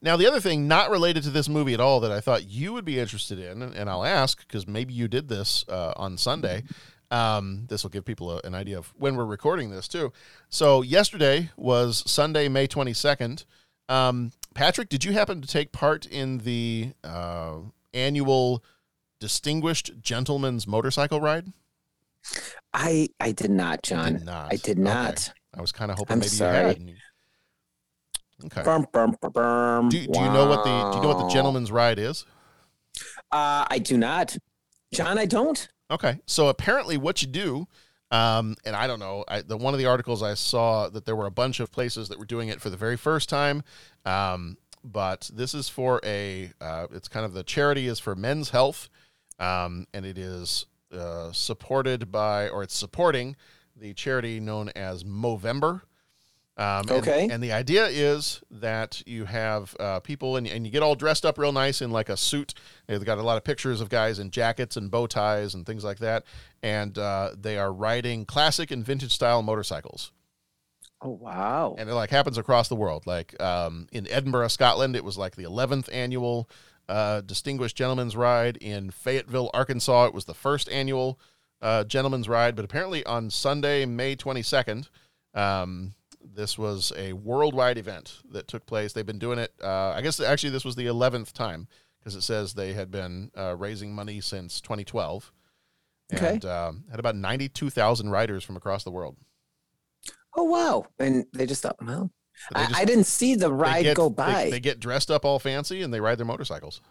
Now, the other thing not related to this movie at all that I thought you would be interested in, and, and I'll ask because maybe you did this uh, on Sunday. Um, this will give people a, an idea of when we're recording this too. So yesterday was Sunday, May twenty-second. Um, Patrick, did you happen to take part in the, uh, annual Distinguished Gentleman's Motorcycle Ride? I, I did not, John. Did not. I did not. Okay. I was kind of hoping I'm maybe sorry. you had. And you... Okay. Burm, burm, burm. Do, do wow. you know what the, do you know what the Gentleman's Ride is? Uh, I do not, John. I don't. Okay, so apparently what you do, um, and I don't know, I, the one of the articles I saw that there were a bunch of places that were doing it for the very first time, um, but this is for a, uh, it's kind of the charity is for Men's Health, um, and it is uh, supported by, or it's supporting the charity known as Movember. Um, okay. And, and the idea is that you have uh, people and, and you get all dressed up real nice in like a suit. They've got a lot of pictures of guys in jackets and bow ties and things like that. And uh, they are riding classic and vintage style motorcycles. Oh, wow. And it like happens across the world. Like um, in Edinburgh, Scotland, it was like the eleventh annual uh, Distinguished Gentleman's Ride. In Fayetteville, Arkansas, it was the first annual uh, Gentleman's Ride. But apparently on Sunday, May twenty-second, um, this was a worldwide event that took place. They've been doing it. Uh, I guess actually this was the eleventh time because it says they had been uh, raising money since twenty twelve okay. and um, had about ninety-two thousand riders from across the world. Oh, wow. And they just thought, well, just, I, I didn't see the ride get, go by. They, they get dressed up all fancy and they ride their motorcycles.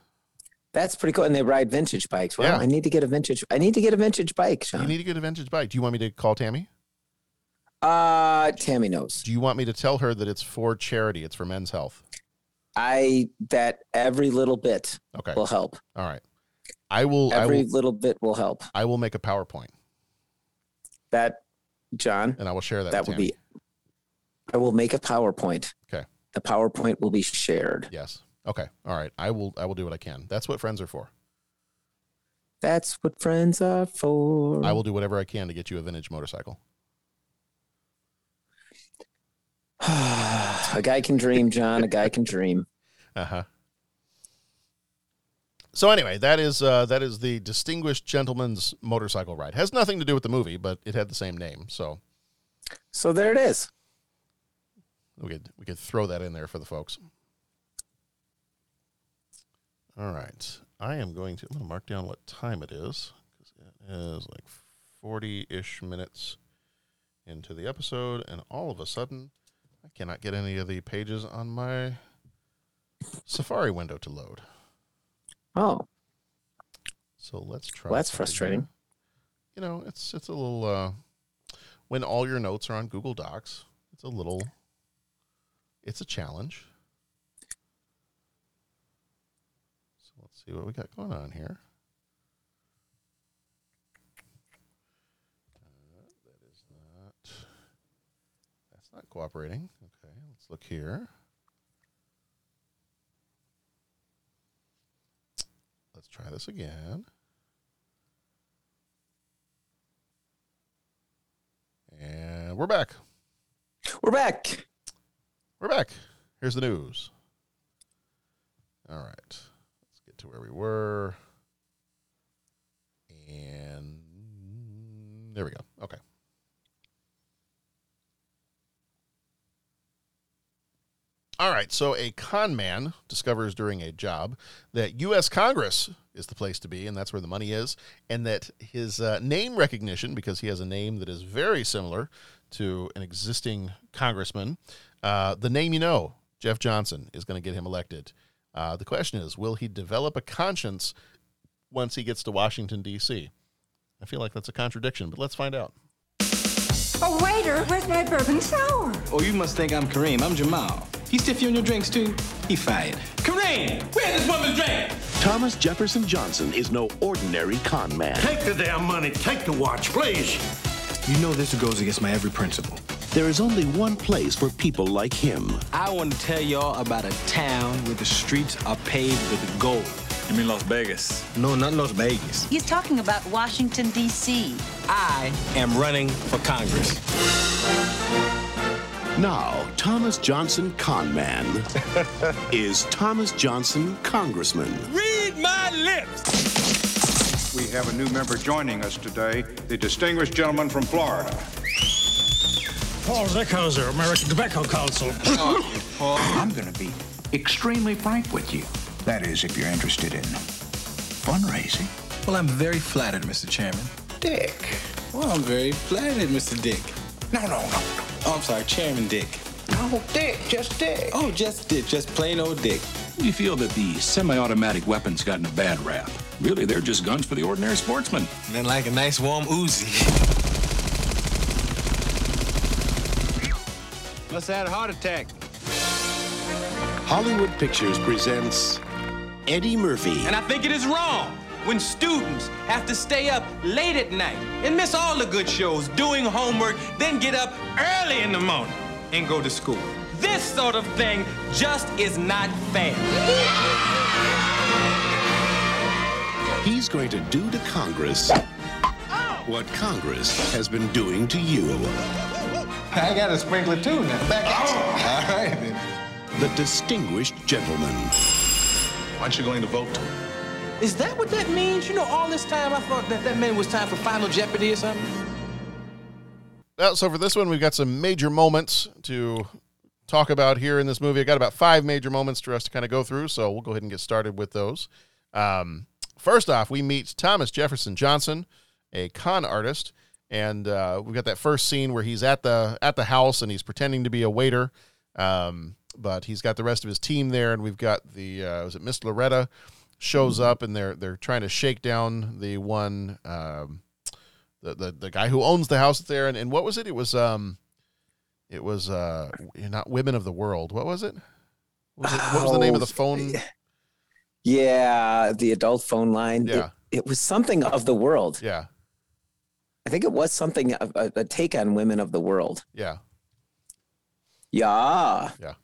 That's pretty cool. And they ride vintage bikes. Wow. Yeah. I need to get a vintage. I need to get a vintage bike, Sean. You need to get a vintage bike. Do you want me to call Tammy? Uh, Tammy knows. Do you want me to tell her that it's for charity? It's for men's health. I, that every little bit okay. will help. All right. I will. Every I will, little bit will help. I will make a PowerPoint. That, John. And I will share that. That will be, I will make a PowerPoint. Okay. The PowerPoint will be shared. Yes. Okay. All right. I will I will do what I can. That's what friends are for. That's what friends are for. I will do whatever I can to get you a vintage motorcycle. A guy can dream, John. A guy can dream. Uh-huh. So anyway, that is uh, that is the Distinguished Gentleman's Motorcycle Ride. Has nothing to do with the movie, but it had the same name, so So there it is. We could we could throw that in there for the folks. All right, I am going to I'm going to mark down what time it is, because it is like forty-ish minutes into the episode, and all of a sudden, I cannot get any of the pages on my Safari window to load. Oh, so let's try. Well, that's frustrating. You know, it's it's a little uh, when all your notes are on Google Docs, it's a little, it's a challenge. See what we got going on here. Uh, that is not. That's not cooperating. Okay, let's look here. Let's try this again. And we're back. We're back. We're back. Here's the news. All right. To where we were, and there we go. Okay. All right. So a con man discovers during a job that U S Congress is the place to be, and that's where the money is, and that his uh, name recognition, because he has a name that is very similar to an existing congressman, uh, the name you know, Jeff Johnson, is going to get him elected. Uh, the question is, will he develop a conscience once he gets to Washington, D C? I feel like that's a contradiction, but let's find out. Oh, waiter, where's my bourbon sour? Oh, you must think I'm Kareem. I'm Jamal. He stiff you in your drinks, too? He fired. Kareem, where's this woman's drink? Thomas Jefferson Johnson is no ordinary con man. Take the damn money. Take the watch, please. You know this goes against my every principle. There is only one place for people like him. I want to tell y'all about a town where the streets are paved with gold. You mean Las Vegas? No, not Las Vegas. He's talking about Washington, D C. I am running for Congress. Now, Thomas Johnson Conman is Thomas Johnson Congressman. Read my lips! We have a new member joining us today, the distinguished gentleman from Florida. Paul Zeckhauser, American Tobacco Council. Paul, I'm going to be extremely frank with you. That is, if you're interested in fundraising. Well, I'm very flattered, Mister Chairman. Dick. Well, I'm very flattered, Mister Dick. No, no, no. Oh, I'm sorry, Chairman Dick. No, Dick, just Dick. Oh, just Dick, just plain old Dick. We feel that the semi-automatic weapons gotten a bad rap. Really, they're just guns for the ordinary sportsman. And then like a nice warm Uzi. Must have had a heart attack. Hollywood Pictures presents Eddie Murphy. And I think it is wrong when students have to stay up late at night and miss all the good shows, doing homework, then get up early in the morning and go to school. This sort of thing just is not fair. He's going to do to Congress oh. what Congress has been doing to you. I got a sprinkler too now. Back at you. Oh. All right, then. The Distinguished Gentleman. Aren't you going to vote? Is that what that means? You know, all this time I thought that that meant was time for Final Jeopardy or something. Well, so for this one, we've got some major moments to talk about here in this movie. I got about five major moments for us to kind of go through, so we'll go ahead and get started with those. Um, first off, we meet Thomas Jefferson Johnson, a con artist. And uh, we've got that first scene where he's at the at the house and he's pretending to be a waiter, um, but he's got the rest of his team there, and we've got the uh, was it Miss Loretta? shows up, and they're they're trying to shake down the one um, the, the the guy who owns the house there. And, and what was it? It was um, it was uh, not Women of the World. What was it? What was, it, what was the name of the phone? Yeah, the adult phone line. Yeah. It, it was something of the world. Yeah. I think it was something, a, a take on Women of the World. Yeah. Yeah. Yeah.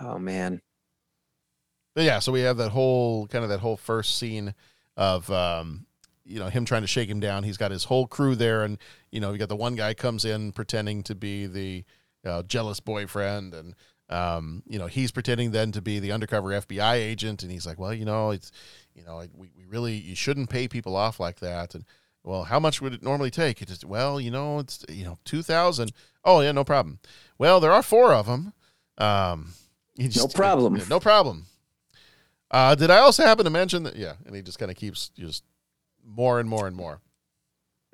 Oh, man. But yeah, so we have that whole, kind of that whole first scene of, um, you know, him trying to shake him down. He's got his whole crew there, and, you know, you got the one guy comes in pretending to be the uh, jealous boyfriend, and, um, you know, he's pretending then to be the undercover F B I agent, and he's like, well, you know, it's, you know, we, we really, you shouldn't pay people off like that. And, well, how much would it normally take? It's, well, you know, it's, you know, two thousand. Oh, yeah, no problem. Well, there are four of them. Um, you just, no problem. It, no problem. Uh, did I also happen to mention that? Yeah. And he just kind of keeps just more and more and more.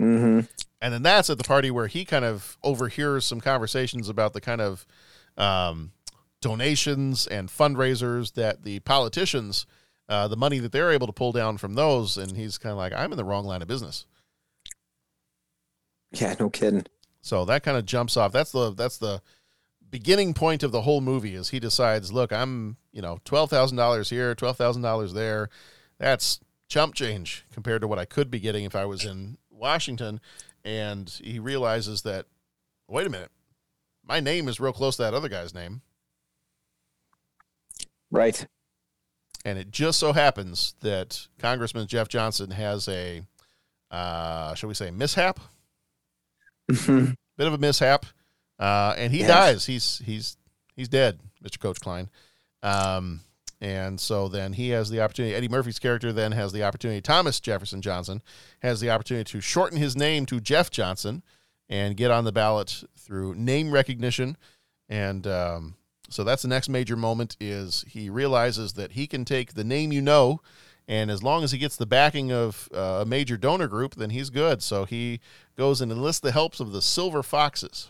Mm-hmm. And then that's at the party where he kind of overhears some conversations about the kind of, um, donations and fundraisers that the politicians, uh, the money that they're able to pull down from those. And he's kind of like, I'm in the wrong line of business. Yeah, no kidding. So that kind of jumps off. That's the, that's the beginning point of the whole movie, is he decides, look, I'm, you know, twelve thousand dollars here, twelve thousand dollars there. That's chump change compared to what I could be getting if I was in Washington. And he realizes that, wait a minute, my name is real close to that other guy's name. Right. And it just so happens that Congressman Jeff Johnson has a, uh, shall we say, mishap? Mm-hmm. Bit of a mishap. Uh, and he yes. dies. He's he's he's dead, Mister Coach Klein. Um, and so then he has the opportunity. Eddie Murphy's character then has the opportunity. Thomas Jefferson Johnson has the opportunity to shorten his name to Jeff Johnson and get on the ballot through name recognition. And um, so that's the next major moment, is he realizes that he can take the name, you know, and as long as he gets the backing of uh, a major donor group, then he's good. So he goes and enlists the helps of the Silver Foxes,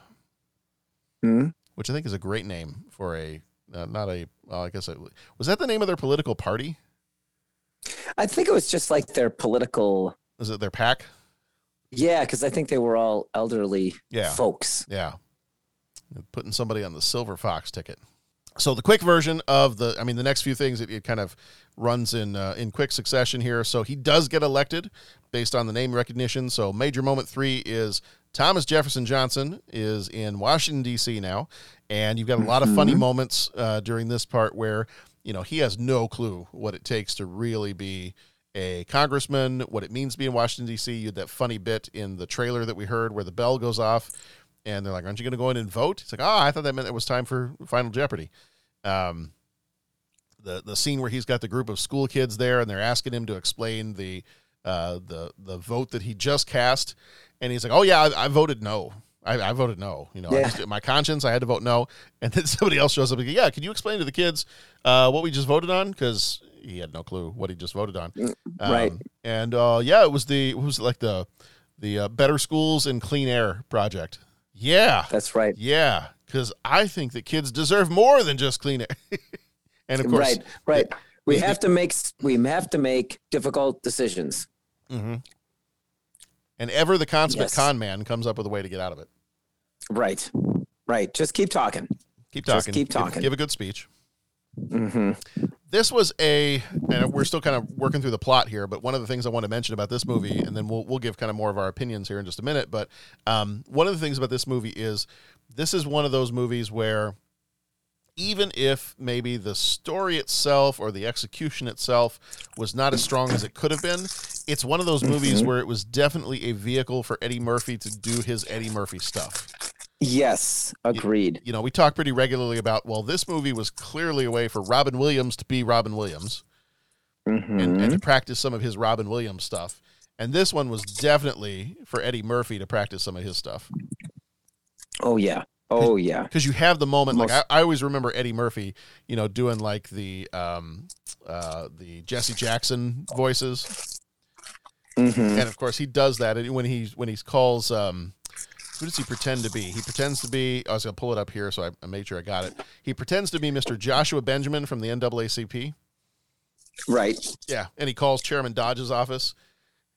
mm-hmm. which I think is a great name for a, uh, not a, well, I guess, it, was that the name of their political party? I think it was just like their political. Is it their pack? Yeah, because I think they were all elderly yeah. folks. Yeah. Putting somebody on the Silver Fox ticket. So the quick version of the, I mean, the next few things, it, it kind of runs in uh, in quick succession here. So he does get elected based on the name recognition. So major moment three is Thomas Jefferson Johnson is in Washington, D C now. And you've got a lot of funny moments uh, during this part where, you know, he has no clue what it takes to really be a congressman, what it means to be in Washington, D C. You had that funny bit in the trailer that we heard where the bell goes off and they're like, aren't you going to go in and vote? It's like, oh, I thought that meant it was time for Final Jeopardy. Um, the, the scene where he's got the group of school kids there and they're asking him to explain the, uh, the, the vote that he just cast. And he's like, oh yeah, I, I voted no. I, I voted no. You know, yeah. I just, my conscience, I had to vote no. And then somebody else shows up and goes, yeah, can you explain to the kids uh, what we just voted on? Cause he had no clue what he just voted on. Um, right. And uh, yeah, it was the, it was like the, the uh, Better Schools and Clean Air project. Yeah, that's right. Yeah, because I think that kids deserve more than just clean air. And of course, right, right. It, we it, have it, to make we have to make difficult decisions. Mm-hmm. And ever the consummate yes. con man comes up with a way to get out of it. Right, right. Just keep talking. Keep talking. Just keep talking. Give, give a good speech. Mm-hmm. This was a, and we're still kind of working through the plot here, but one of the things I want to mention about this movie, and then we'll we'll give kind of more of our opinions here in just a minute, but um, one of the things about this movie is this is one of those movies where even if maybe the story itself or the execution itself was not as strong as it could have been, it's one of those movies mm-hmm. where it was definitely a vehicle for Eddie Murphy to do his Eddie Murphy stuff. Yes, agreed. You, you know, we talk pretty regularly about, well, this movie was clearly a way for Robin Williams to be Robin Williams mm-hmm. and, and to practice some of his Robin Williams stuff. And this one was definitely for Eddie Murphy to practice some of his stuff. Oh, yeah. Oh, Cause, yeah. Because you have the moment, Most... like I, I always remember Eddie Murphy, you know, doing like the, um, uh, the Jesse Jackson voices. Mm-hmm. And, of course, he does that when he, when he calls... Um, who does he pretend to be? He pretends to be, I was going to pull it up here, so I, I made sure I got it. He pretends to be Mister Joshua Benjamin from the N double A C P. Right. Yeah, and he calls Chairman Dodge's office,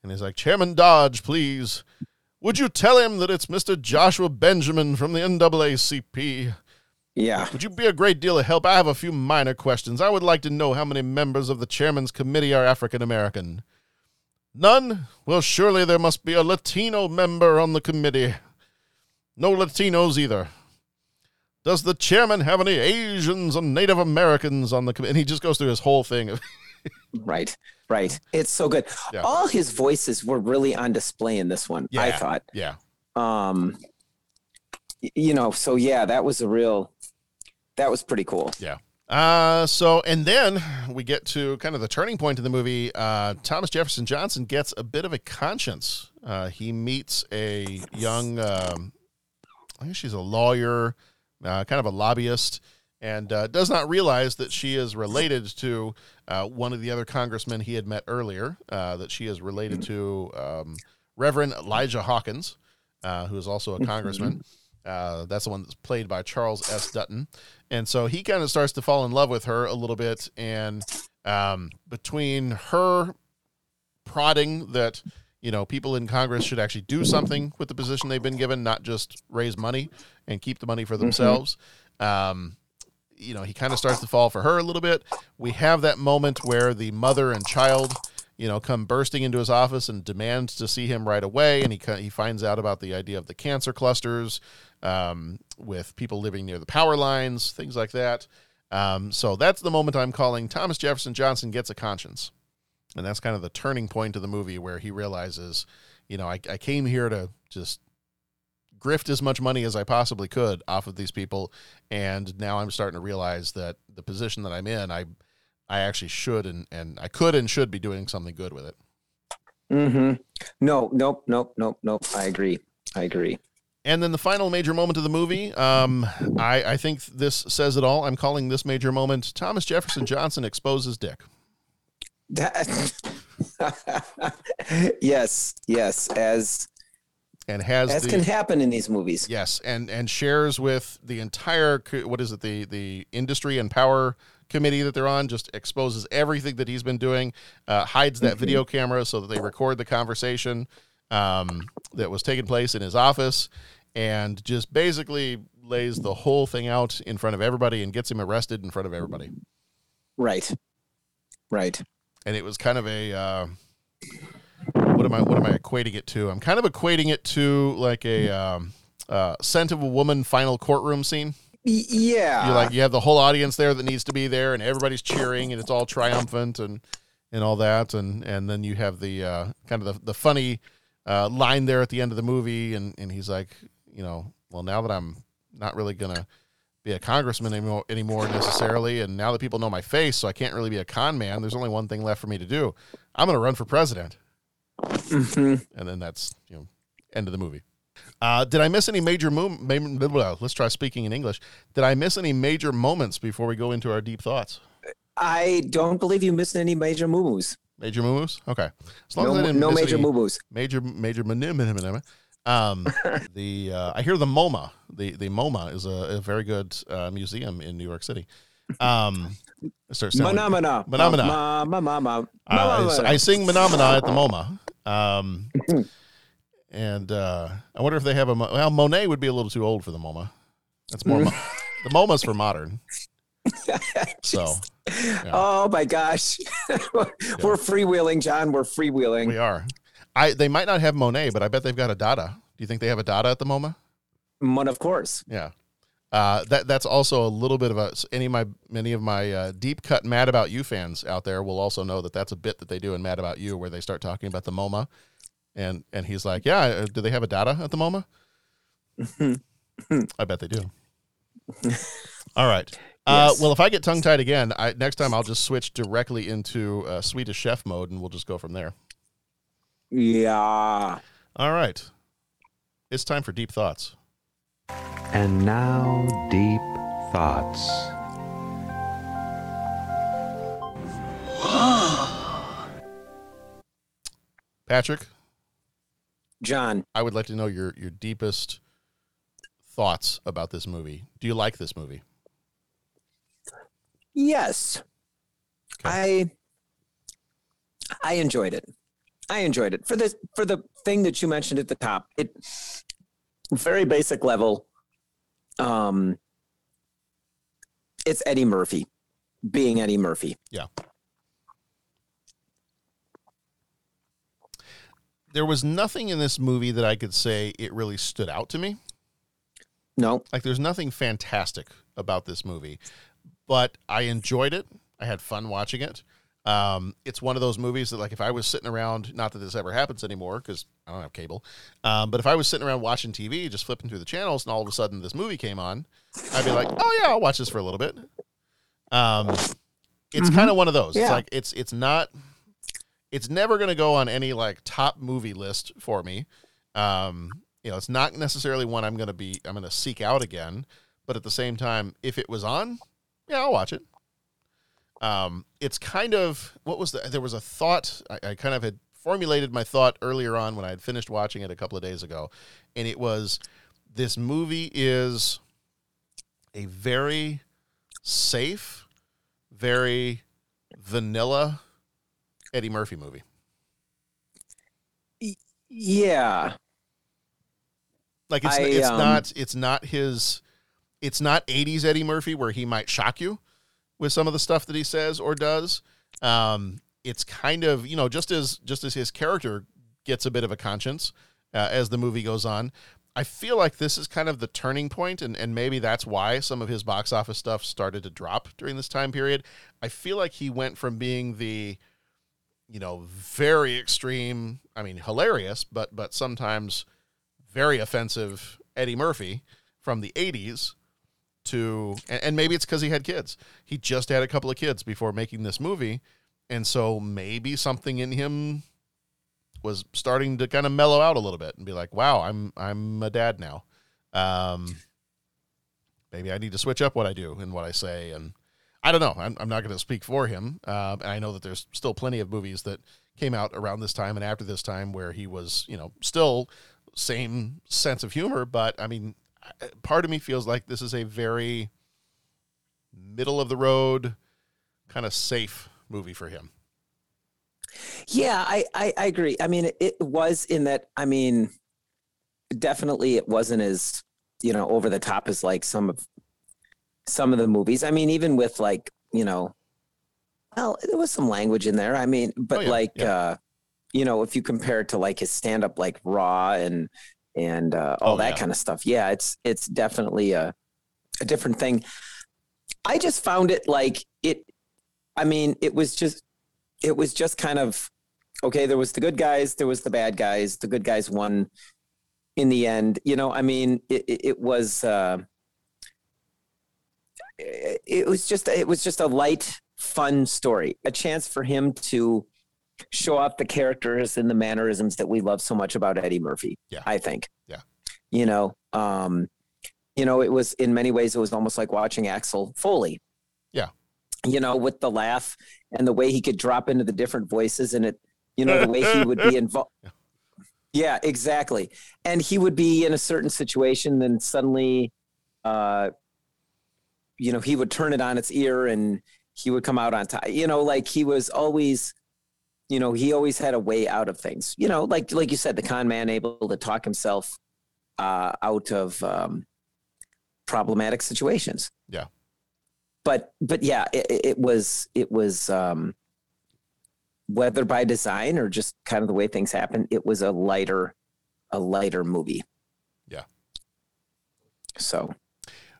and he's like, Chairman Dodge, please, would you tell him that it's Mister Joshua Benjamin from the N double A C P? Yeah. Would you be a great deal of help? I have a few minor questions. I would like to know how many members of the chairman's committee are African-American. None? Well, surely there must be a Latino member on the committee. No Latinos either. Does the chairman have any Asians and Native Americans on the committee? And he just goes through his whole thing. Right, right. It's so good. Yeah. All his voices were really on display in this one, yeah, I thought. Yeah. Um, you know, so yeah, that was a real... That was pretty cool. Yeah. Uh, so, and then we get to kind of the turning point of the movie. Uh, Thomas Jefferson Johnson gets a bit of a conscience. Uh, he meets a young, um, I think she's a lawyer, uh, kind of a lobbyist, and uh, does not realize that she is related to uh, one of the other congressmen he had met earlier, uh, that she is related to um, Reverend Elijah Hawkins, uh, who is also a congressman. Uh, that's the one that's played by Charles S. Dutton. And so he kind of starts to fall in love with her a little bit. And um, between her prodding that, you know, people in Congress should actually do something with the position they've been given, not just raise money and keep the money for themselves. Mm-hmm. Um, you know, he kind of starts to fall for her a little bit. We have that moment where the mother and child, you know, come bursting into his office and demand to see him right away. And he he finds out about the idea of the cancer clusters um, with people living near the power lines, things like that. Um, so that's the moment I'm calling Thomas Jefferson Johnson gets a conscience. And that's kind of the turning point of the movie where he realizes, you know, I, I came here to just grift as much money as I possibly could off of these people. And now I'm starting to realize that the position that I'm in, I, I actually should and, and I could and should be doing something good with it. Mm-hmm. No, nope, nope, nope, nope. I agree. I agree. And then the final major moment of the movie, um, I, I think this says it all. I'm calling this major moment, Thomas Jefferson Johnson exposes Dick. yes, yes, as and has as the, can happen in these movies. Yes, and and shares with the entire, what is it, the the industry and power committee that they're on, just exposes everything that he's been doing, uh, hides that mm-hmm. video camera so that they record the conversation um, that was taking place in his office, and just basically lays the whole thing out in front of everybody and gets him arrested in front of everybody. Right. Right. And it was kind of a, uh, what am I, what am I equating it to? I'm kind of equating it to like a um, uh, Scent of a Woman final courtroom scene. Yeah, you like you have the whole audience there that needs to be there, and everybody's cheering, and it's all triumphant and, and all that, and, and then you have the uh, kind of the the funny uh, line there at the end of the movie, and, and he's like, you know, well now that I'm not really gonna be a congressman anymore, anymore necessarily, and now that people know my face, so I can't really be a con man. There's only one thing left for me to do. I'm gonna run for president, mm-hmm. and then that's you know end of the movie. Uh, did I miss any major moments? Let's try speaking in English. Did I miss any major moments before we go into our deep thoughts? I don't believe you missed any major moos. Major moos? Okay. As long no, as I didn't no miss major moos. Major, major, um, the, uh, I hear the MoMA. The, the MoMA is a, a very good uh, museum in New York City. Um, Phenomena. Phenomena. Phenomena. I sing Phenomena at the MoMA. Um, And uh, I wonder if they have a... Well, Monet would be a little too old for the MoMA. That's more... Mo- the MoMA's for modern. So, yeah. Oh, my gosh. We're yeah. freewheeling, John. We're freewheeling. We are. I. They might not have Monet, but I bet they've got a Dada. Do you think they have a Dada at the MoMA? One, of course. Yeah. Uh, that That's also a little bit of a... Any of my, many of my uh, deep-cut Mad About You fans out there will also know that that's a bit that they do in Mad About You where they start talking about the MoMA. And and he's like, yeah, do they have a Dada at the MoMA? I bet they do. All right. Uh, yes. Well, if I get tongue-tied again, I, next time I'll just switch directly into uh, Swedish chef mode, and we'll just go from there. Yeah. All right. It's time for Deep Thoughts. And now, Deep Thoughts. Patrick? John, I would like to know your, your deepest thoughts about this movie. Do you like this movie? Yes. Okay. I I enjoyed it. I enjoyed it. For this for the thing that you mentioned at the top, it very basic level. Um it's Eddie Murphy being Eddie Murphy. Yeah. There was nothing in this movie that I could say it really stood out to me. No. Like, there's nothing fantastic about this movie, but I enjoyed it. I had fun watching it. Um, it's one of those movies that, like, if I was sitting around, not that this ever happens anymore because I don't have cable, um, but if I was sitting around watching T V, just flipping through the channels, and all of a sudden this movie came on, I'd be like, oh, yeah, I'll watch this for a little bit. Um, it's mm-hmm. kind of one of those. Yeah. It's like it's it's not – it's never going to go on any, like, top movie list for me. Um, you know, it's not necessarily one I'm going to be – I'm going to seek out again. But at the same time, if it was on, yeah, I'll watch it. Um, it's kind of, what was the, there was a thought, I, I kind of had formulated my thought earlier on when I had finished watching it a couple of days ago. And it was, this movie is a very safe, very vanilla Eddie Murphy movie. Yeah. Like it's, I, it's um... not, it's not his, it's not eighties Eddie Murphy where he might shock you with some of the stuff that he says or does. Um, it's kind of, you know, just as just as his character gets a bit of a conscience uh, as the movie goes on, I feel like this is kind of the turning point, and, and maybe that's why some of his box office stuff started to drop during this time period. I feel like he went from being the, you know, very extreme, I mean, hilarious, but but sometimes very offensive Eddie Murphy from the eighties, to, and maybe it's because he had kids. He just had a couple of kids before making this movie, and so maybe something in him was starting to kind of mellow out a little bit and be like, "Wow, I'm I'm a dad now. Um, maybe I need to switch up what I do and what I say." And I don't know. I'm, I'm not going to speak for him. Uh, and I know that there's still plenty of movies that came out around this time and after this time where he was, you know, still same sense of humor, but I mean, part of me feels like this is a very middle of the road, kind of safe movie for him. Yeah, I, I, I agree. I mean, it was in that, I mean, definitely it wasn't as, you know, over the top as like some of some of the movies. I mean, even with like, you know, well, there was some language in there. I mean, but oh, yeah, like, yeah. Uh, you know, if you compare it to like his stand up, like Raw and, and uh, all oh, that yeah. kind of stuff. Yeah, it's it's definitely a, a different thing. I just found it like it. I mean, it was just it was just kind of okay. There was the good guys, there was the bad guys. The good guys won in the end. You know, I mean, it, it, it was uh, it, it was just it was just a light, fun story. A chance for him to show off the characters and the mannerisms that we love so much about Eddie Murphy. Yeah. I think, yeah, you know, um, you know, it was in many ways, it was almost like watching Axel Foley. Yeah. You know, with the laugh and the way he could drop into the different voices and it, you know, the way he would be involved. Yeah. Yeah, exactly. And he would be in a certain situation then suddenly, uh, you know, he would turn it on its ear and he would come out on top, you know, like he was always, you know, he always had a way out of things, you know, like, like you said, the con man able to talk himself uh, out of um, problematic situations. Yeah. But, but yeah, it, it was, it was um, whether by design or just kind of the way things happen, it was a lighter, a lighter movie. Yeah. So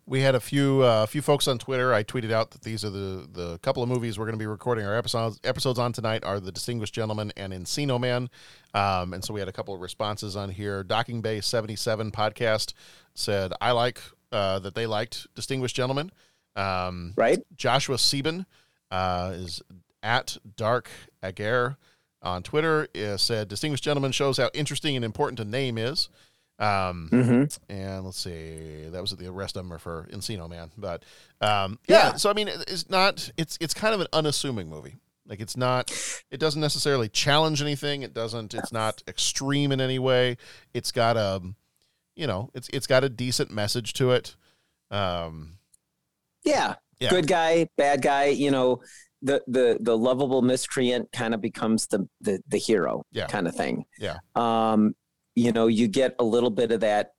we had a few a uh, few folks on Twitter. I tweeted out that these are the, the couple of movies we're going to be recording our episodes episodes on tonight are The Distinguished Gentleman and Encino Man. Um, and so we had a couple of responses on here. Docking Bay seventy-seven podcast said, I like uh, that they liked Distinguished Gentleman. Um, right. Joshua Sieben uh, is at Dark Aguirre on Twitter. Is said, Distinguished Gentleman shows how interesting and important a name is. Um, mm-hmm. And let's see, that was the rest of them are for Encino Man, but, um, yeah, yeah. So, I mean, it's not, it's, it's kind of an unassuming movie. Like it's not, it doesn't necessarily challenge anything. It doesn't, it's not extreme in any way. It's got, um, you know, it's it's got a decent message to it. Um, yeah. yeah, good guy, bad guy. You know, the the the lovable miscreant kind of becomes the the the hero yeah. kind of thing. Yeah. Um, you know, you get a little bit of that.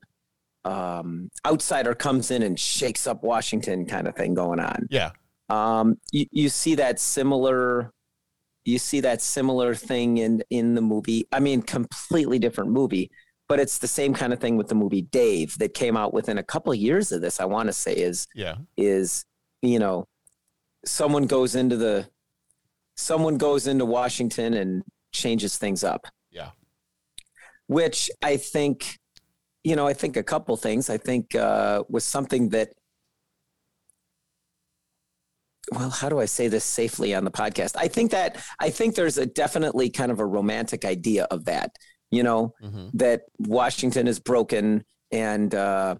Um, outsider comes in and shakes up Washington kind of thing going on. Yeah. Um, you, you see that similar, you see that similar thing in, in the movie. I mean, completely different movie, but it's the same kind of thing with the movie Dave that came out within a couple of years of this. I want to say is, yeah, is, you know, someone goes into the, someone goes into Washington and changes things up. Yeah. Which I think, You know, I think a couple things. I think uh, was something that, well, how do I say this safely on the podcast? I think that I think there's a definitely kind of a romantic idea of that. You know, mm-hmm. that Washington is broken, and uh,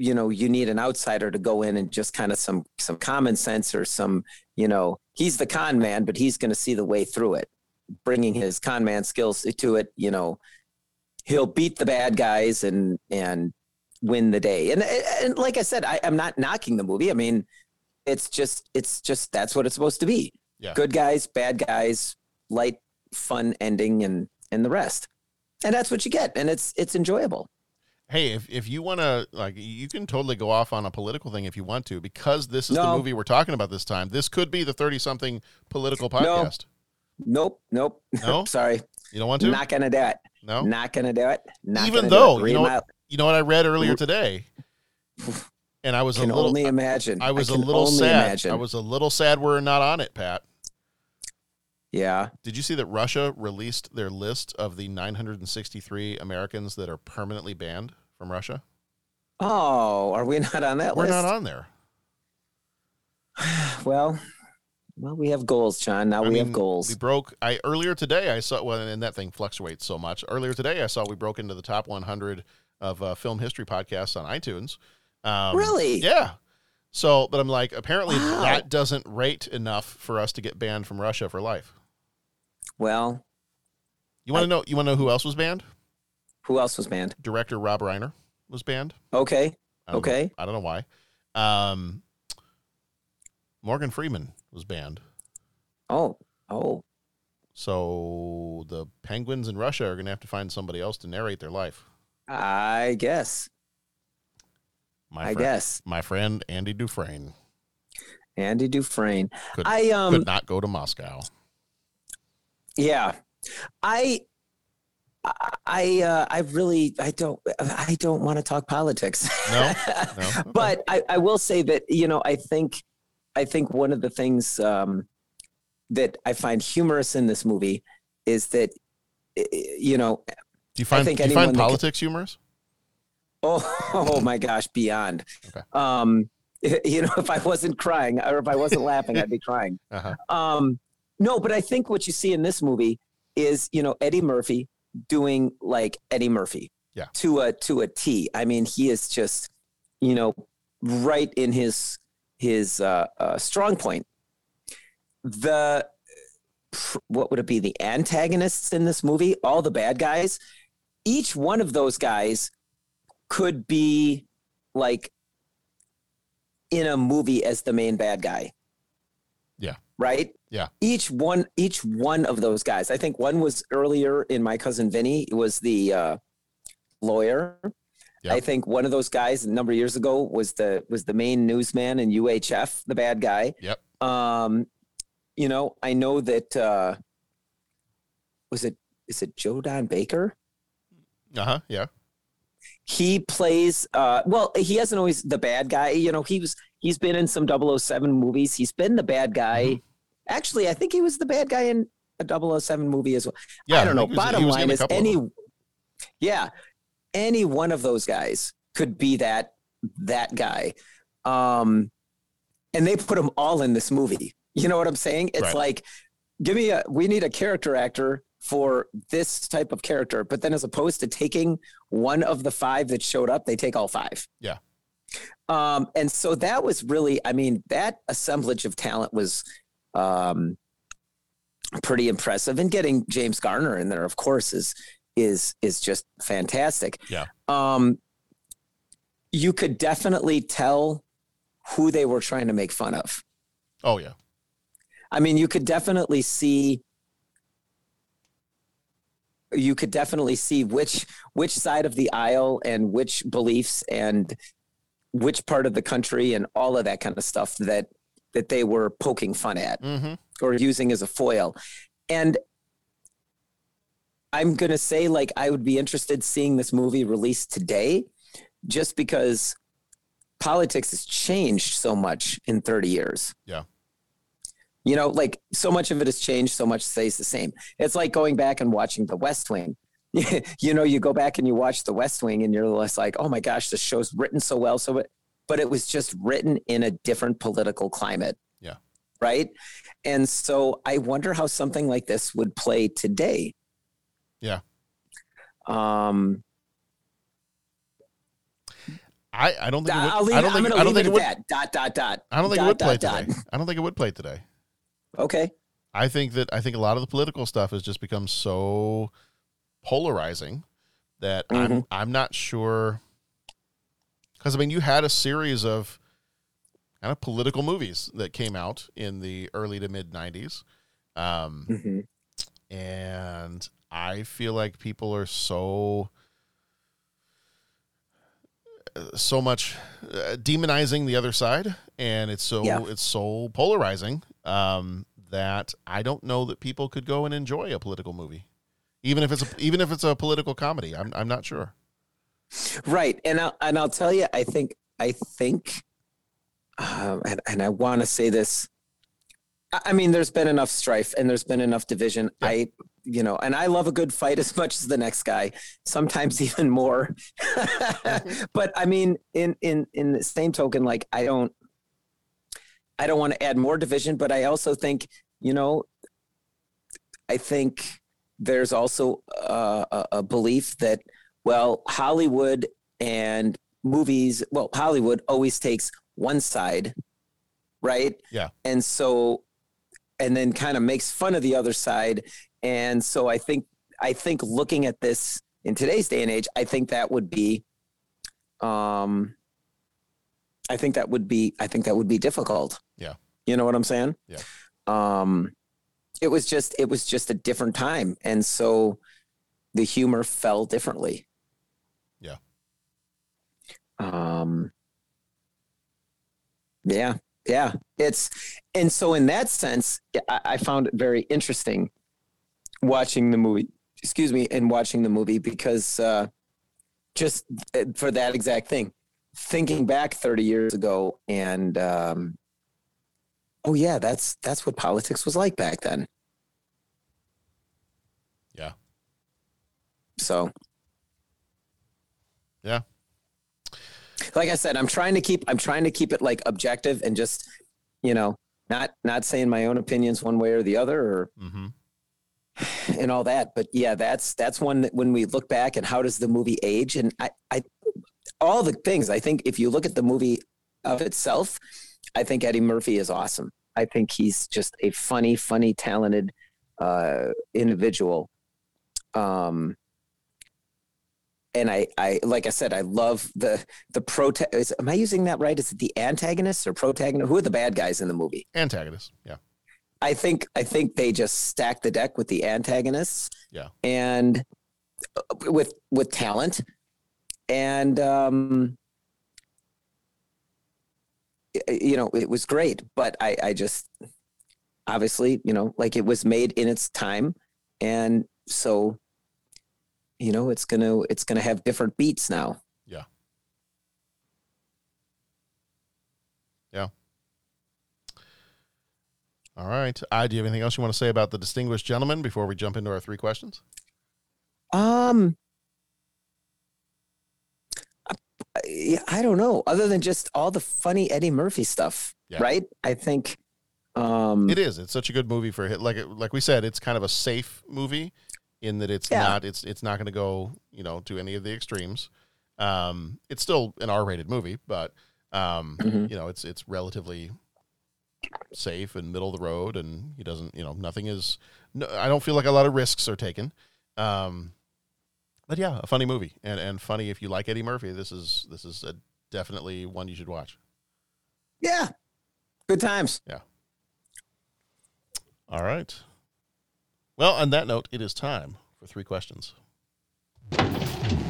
you know, you need an outsider to go in and just kind of some some common sense or some, you know, he's the con man, but he's going to see the way through it, bringing his con man skills to it. You know. He'll beat the bad guys and and win the day. And, and like I said, I, I'm not knocking the movie. I mean, it's just it's just that's what it's supposed to be. Yeah. Good guys, bad guys, light, fun ending, and and the rest. And that's what you get. And it's it's enjoyable. Hey, if if you want to, like, you can totally go off on a political thing if you want to, because this is no. the movie we're talking about this time. This could be the thirty-something political podcast. No. Nope, nope. No? Sorry. You don't want to? Not going to do it. No, not going to do it. Not Even though, it. You, know, you know what I read earlier today? And I was can a little, only imagine. I, I was I a little sad. Imagine. I was a little sad we're not on it, Pat. Yeah. Did you see that Russia released their list of the nine hundred sixty-three Americans that are permanently banned from Russia? Oh, are we not on that we're list? We're not on there. Well... Well, we have goals, John. Now I we mean, have goals. We broke. I earlier today. I saw. Well, and that thing fluctuates so much. Earlier today, I saw we broke into the top one hundred of uh, film history podcasts on iTunes. Um, really? Yeah. So, but I'm like, apparently wow. that doesn't rate enough for us to get banned from Russia for life. Well, you want to know? You want to know who else was banned? Who else was banned? Director Rob Reiner was banned. Okay. I okay. Know, I don't know why. Um, Morgan Freeman was banned. Oh, oh. So the penguins in Russia are going to have to find somebody else to narrate their life. I guess. My I friend, guess. My friend, Andy Dufresne. Andy Dufresne. Could, I, um, could not go to Moscow. Yeah. I... I uh, I really I don't I don't want to talk politics. No. no. Okay. But I, I will say that, you know, I think I think one of the things um, that I find humorous in this movie is that, you know, do you find, I think do you find politics can, humorous? Oh, oh my gosh, beyond. Okay. Um, you know, if I wasn't crying or if I wasn't laughing, I'd be crying. Uh-huh. Um, no, but I think what you see in this movie is, you know, Eddie Murphy doing like Eddie Murphy yeah. to a to a T. I mean, he is just, you know, right in his. his uh, uh, strong point. The, what would it be? The antagonists in this movie, all the bad guys, each one of those guys could be like in a movie as the main bad guy. Yeah. Right. Yeah. Each one, each one of those guys, I think one was earlier in My Cousin Vinny. It was the uh, lawyer. Yep. I think one of those guys a number of years ago was the was the main newsman in U H F, the bad guy. Yep. Um, you know, I know that uh, was it is it Joe Don Baker? Uh huh. Yeah. He plays. Uh, well, he hasn't always the bad guy. You know, he was he's been in some double oh seven movies. He's been the bad guy. Mm-hmm. Actually, I think he was the bad guy in a double oh seven movie as well. Yeah, I don't know. Bottom line is any. Yeah. Any one of those guys could be that that guy. Um, and they put them all in this movie. You know what I'm saying? It's right. like, give me a, we need a character actor for this type of character. But then as opposed to taking one of the five that showed up, they take all five. Yeah. Um, and so that was really, I mean, that assemblage of talent was um, pretty impressive. And getting James Garner in there, of course, is is is just fantastic. Yeah. Um, you could definitely tell who they were trying to make fun of. Oh, yeah. I mean, you could definitely see you could definitely see which which side of the aisle and which beliefs and which part of the country and all of that kind of stuff that that they were poking fun at mm-hmm. or using as a foil. And I'm going to say, like, I would be interested seeing this movie released today just because politics has changed so much in thirty years. Yeah. You know, like, so much of it has changed, so much stays the same. It's like going back and watching The West Wing. You know, you go back and you watch The West Wing and you're just like, oh my gosh, this show's written so well. So, it, but it was just written in a different political climate. Yeah. Right. And so I wonder how something like this would play today. Yeah. Um, I, I don't think it would, I'll leave, I don't think, I don't think it, it would, dot, dot, dot, I don't think dot, it would play dot, today. Dot. I don't think it would play today. Okay. I think that, I think a lot of the political stuff has just become so polarizing that mm-hmm. I'm, I'm not sure. Cause I mean, you had a series of kind of political movies that came out in the early to mid nineties. Um, mm-hmm. And I feel like people are so, so much uh, demonizing the other side. And it's so, yeah. it's so polarizing um, that I don't know that people could go and enjoy a political movie, even if it's, a, even if it's a political comedy. I'm I'm not sure. Right. And I'll, and I'll tell you, I think, I think, um, and, and I want to say this, I, I mean, there's been enough strife and there's been enough division. Yeah. I, you know, and I love a good fight as much as the next guy, sometimes even more. But I mean, in, in, in the same token, like, I don't, I don't want to add more division, but I also think, you know, I think there's also uh, a, a belief that, well, Hollywood and movies, well, Hollywood always takes one side, right? Yeah. And so, and then kind of makes fun of the other side. And so I think, I think looking at this in today's day and age, I think that would be, um, I think that would be, I think that would be difficult. Yeah. You know what I'm saying? Yeah. Um, it was just, it was just a different time. And so the humor fell differently. Yeah. Um, yeah. Yeah. It's, and so in that sense, I, I found it very interesting watching the movie, excuse me, and watching the movie because uh, just for that exact thing, thinking back thirty years ago and, um, oh yeah, that's, that's what politics was like back then. Yeah. So. Yeah. Like I said, I'm trying to keep, I'm trying to keep it like objective and just, you know, not, not saying my own opinions one way or the other or, mm-hmm. and all that. But yeah, that's, that's one that when we look back and how does the movie age? And I, I, all the things, I think if you look at the movie of itself, I think Eddie Murphy is awesome. I think he's just a funny, funny, talented, uh, individual. Um, and I, I, like I said, I love the, the protagonist. Am I using that right? Is it the antagonists or protagonist? Who are the bad guys in the movie? Antagonists. Yeah. I think I think they just stacked the deck with the antagonists, yeah, and with with talent, and um, you know, it was great. But I, I just obviously, you know, like it was made in its time, and so you know, it's gonna it's gonna have different beats now. Yeah. Yeah. All right. I, do you have anything else you want to say about the distinguished gentleman before we jump into our three questions? Um, I, I don't know. Other than just all the funny Eddie Murphy stuff, yeah. right? I think um, it is. It's such a good movie for hit. Like like we said, it's kind of a safe movie in that it's yeah. not it's it's not going to go you know to any of the extremes. Um, it's still an R-rated movie, but um, mm-hmm. you know it's it's relatively safe and middle of the road, and he doesn't, you know, nothing is, no, I don't feel like a lot of risks are taken. Um, But yeah, a funny movie, and and funny if you like Eddie Murphy. This is this is a, definitely one you should watch. Yeah, good times. Yeah. All right. Well, on that note, it is time for three questions.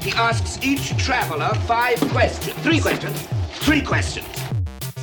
He asks each traveler five questions. Three questions. Three questions. It's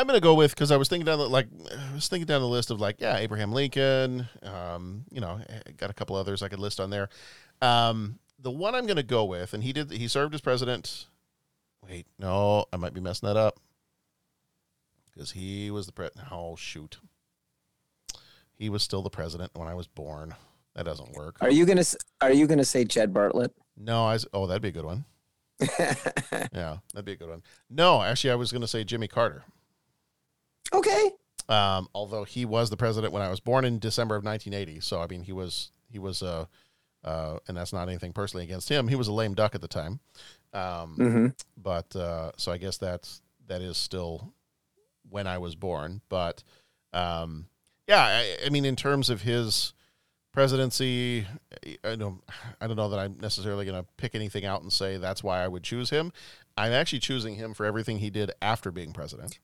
I'm going to go with, because I was thinking down the, like I was thinking down the list of like, yeah, Abraham Lincoln, um, you know, got a couple others I could list on there. Um, the one I'm going to go with, and he did, he served as president. Wait, no, I might be messing that up. Because he was the president. Oh, shoot. He was still the president when I was born. That doesn't work. Are you going to Are you going to say Jed Bartlett? No, I oh, that'd be a good one. Yeah, that'd be a good one. No, actually, I was going to say Jimmy Carter. Okay. Um, although he was the president when I was born in December of nineteen eighty, so I mean, he was he was uh, uh, and that's not anything personally against him. He was a lame duck at the time. Um, mm-hmm. But uh, so I guess that's that is still when I was born. But um, yeah, I, I mean, in terms of his presidency, I don't, I don't know that I'm necessarily going to pick anything out and say that's why I would choose him. I'm actually choosing him for everything he did after being president.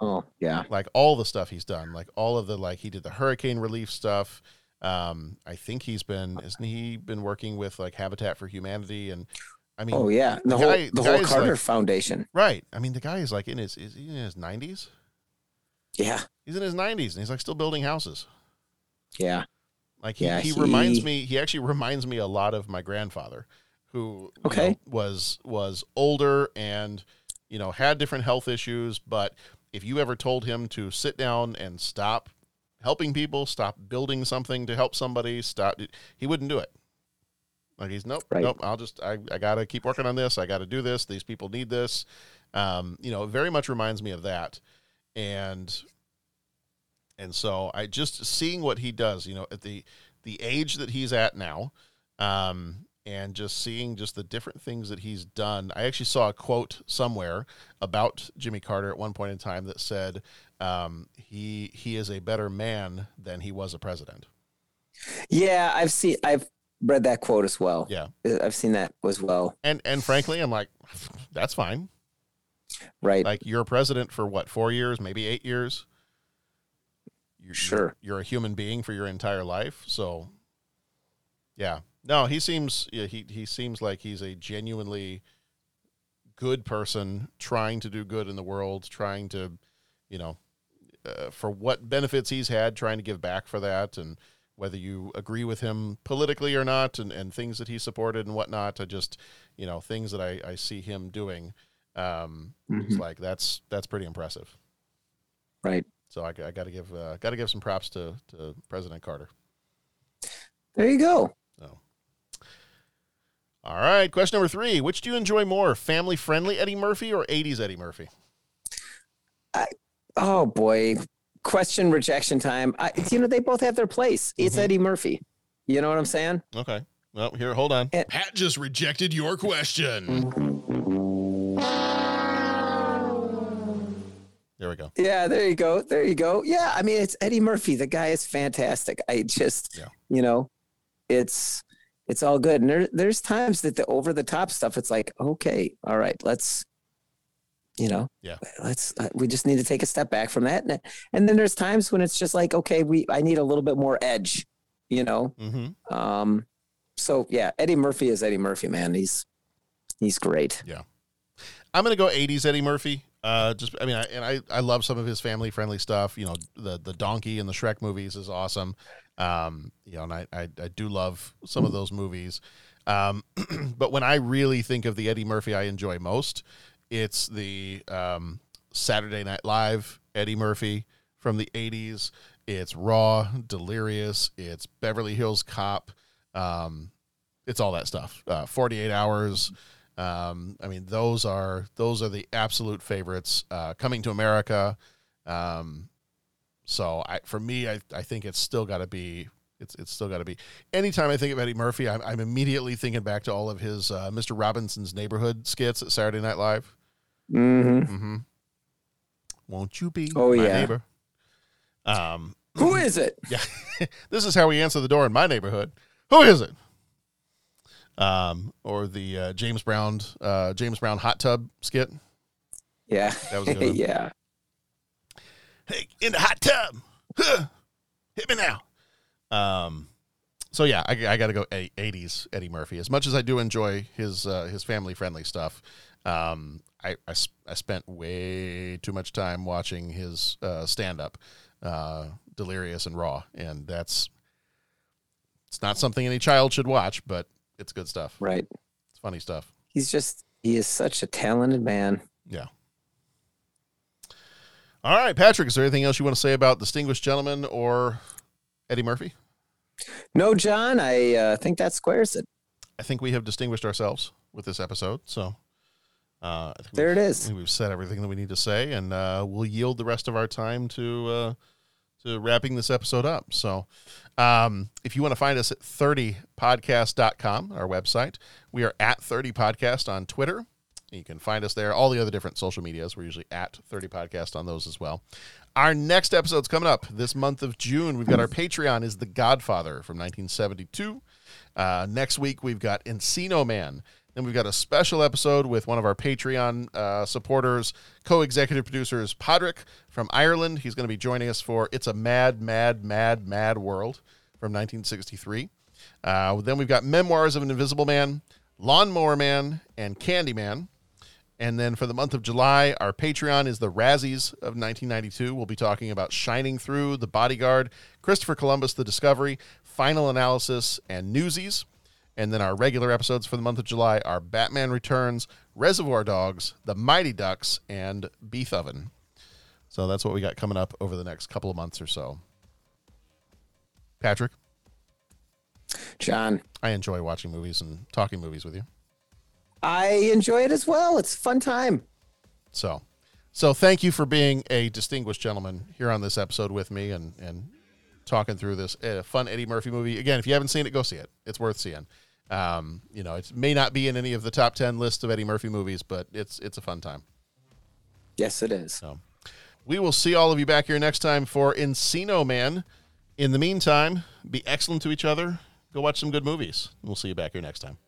Oh, yeah. Like all the stuff he's done, like all of the, like he did the hurricane relief stuff. Um, I think he's been, isn't he been working with like Habitat for Humanity? And I mean, oh yeah. The, the whole, guy, the whole Carter like, Foundation. Right. I mean, the guy is like in his, is he in his nineties? Yeah. He's in his nineties and he's like still building houses. Yeah. Like he, yeah, he, he reminds me, he actually reminds me a lot of my grandfather who okay. you know, was, was older and, you know, had different health issues. But if you ever told him to sit down and stop helping people, stop building something to help somebody, stop, he wouldn't do it. Like he's nope, right. nope. I'll just, I, I gotta keep working on this. I gotta do this. These people need this. Um, you know, it very much reminds me of that. And, And so I just seeing what he does, you know, at the, the age that he's at now, um, and just seeing just the different things that he's done. I actually saw a quote somewhere about Jimmy Carter at one point in time that said, um, he, he is a better man than he was a president. Yeah. I've seen, I've read that quote as well. Yeah. I've seen that as well. And, and frankly, I'm like, that's fine. Right. Like you're a president for what, four years, maybe eight years. You're, sure. You're a human being for your entire life. So yeah, no, he seems, yeah, he, he seems like he's a genuinely good person trying to do good in the world, trying to, you know, uh, for what benefits he's had, trying to give back for that. And whether you agree with him politically or not, and, and things that he supported and whatnot, I just, you know, things that I, I see him doing. Um, mm-hmm. It's like, that's, that's pretty impressive. Right. So I, I got to give uh, got to give some props to, to President Carter. There you go. So, all right. Question number three: which do you enjoy more, family-friendly Eddie Murphy or eighties Eddie Murphy? I, oh boy, question rejection time. I, you know they both have their place. It's mm-hmm. Eddie Murphy. You know what I'm saying? Okay. Well, here, hold on. And, Pat just rejected your question. Mm-hmm. There we go. Yeah, there you go. There you go. Yeah, I mean, it's Eddie Murphy. The guy is fantastic. I just, yeah. you know, it's it's all good. And there, there's times that the over-the-top stuff, it's like, okay, all right, let's, you know, yeah, let's. Uh, we just need to take a step back from that. And, and then there's times when it's just like, okay, we I need a little bit more edge, you know. Mm-hmm. Um. So, yeah, Eddie Murphy is Eddie Murphy, man. He's he's great. Yeah. I'm going to go eighties Eddie Murphy. Uh, just, I mean, I, and I, I love some of his family friendly stuff, you know, the, the donkey and the Shrek movies is awesome. Um, you know, and I, I, I do love some of those movies. Um, but when I really think of the Eddie Murphy I enjoy most, it's the, um, Saturday Night Live Eddie Murphy from the eighties. It's Raw, Delirious. It's Beverly Hills Cop. Um, it's all that stuff, uh, forty-eight hours, Um, I mean, those are, those are the absolute favorites, uh, Coming to America. Um, so I, for me, I, I think it's still gotta be, it's, it's still gotta be anytime I think of Eddie Murphy, I'm, I'm immediately thinking back to all of his, uh, Mister Robinson's Neighborhood skits at Saturday Night Live. Mm-hmm. Mm-hmm. Won't you be oh, my yeah. neighbor? Um, who is it? Yeah. This is how we answer the door in my neighborhood. Who is it? Um, or the uh, James Brown, uh, James Brown hot tub skit. Yeah, that was good. Yeah. Hey, in the hot tub, huh. Hit me now. Um, so yeah, I, I got to go eighties Eddie Murphy. As much as I do enjoy his uh, his family friendly stuff, um, I, I, I spent way too much time watching his uh, stand-up, uh, Delirious and Raw, and that's it's not something any child should watch, but it's good stuff. Right. It's funny stuff. He's just, he is such a talented man. Yeah. All right, Patrick, is there anything else you want to say about Distinguished Gentleman or Eddie Murphy? No, John, I uh, think that squares it. I think we have distinguished ourselves with this episode, so... Uh, I think there it is. I think we've said everything that we need to say, and uh, we'll yield the rest of our time to uh, to wrapping this episode up. So um, if you want to find us at thirty podcast dot com, our website, we are at thirty podcast on Twitter. You can find us there. All the other different social medias, we're usually at thirty podcast on those as well. Our next episode's coming up this month of June. We've got our Patreon is The Godfather from nineteen seventy-two. Uh, next week, we've got Encino Man. Then we've got a special episode with one of our Patreon uh, supporters, co-executive producers, Patrick from Ireland. He's going to be joining us for It's a Mad, Mad, Mad, Mad World from nineteen sixty-three. Uh, then we've got Memoirs of an Invisible Man, Lawnmower Man, and Candyman. And then for the month of July, our Patreon is the Razzies of nineteen ninety-two. We'll be talking about Shining Through, The Bodyguard, Christopher Columbus, The Discovery, Final Analysis, and Newsies. And then our regular episodes for the month of July are Batman Returns, Reservoir Dogs, The Mighty Ducks, and Beethoven. So that's what we got coming up over the next couple of months or so. Patrick? John? I enjoy watching movies and talking movies with you. I enjoy it as well. It's a fun time. So so thank you for being a distinguished gentleman here on this episode with me and, and talking through this uh, fun Eddie Murphy movie. Again, if you haven't seen it, go see it. It's worth seeing. Um, you know, it may not be in any of the top ten lists of Eddie Murphy movies, but it's it's a fun time. Yes, it is. So, we will see all of you back here next time for Encino Man. In the meantime, be excellent to each other. Go watch some good movies. We'll see you back here next time.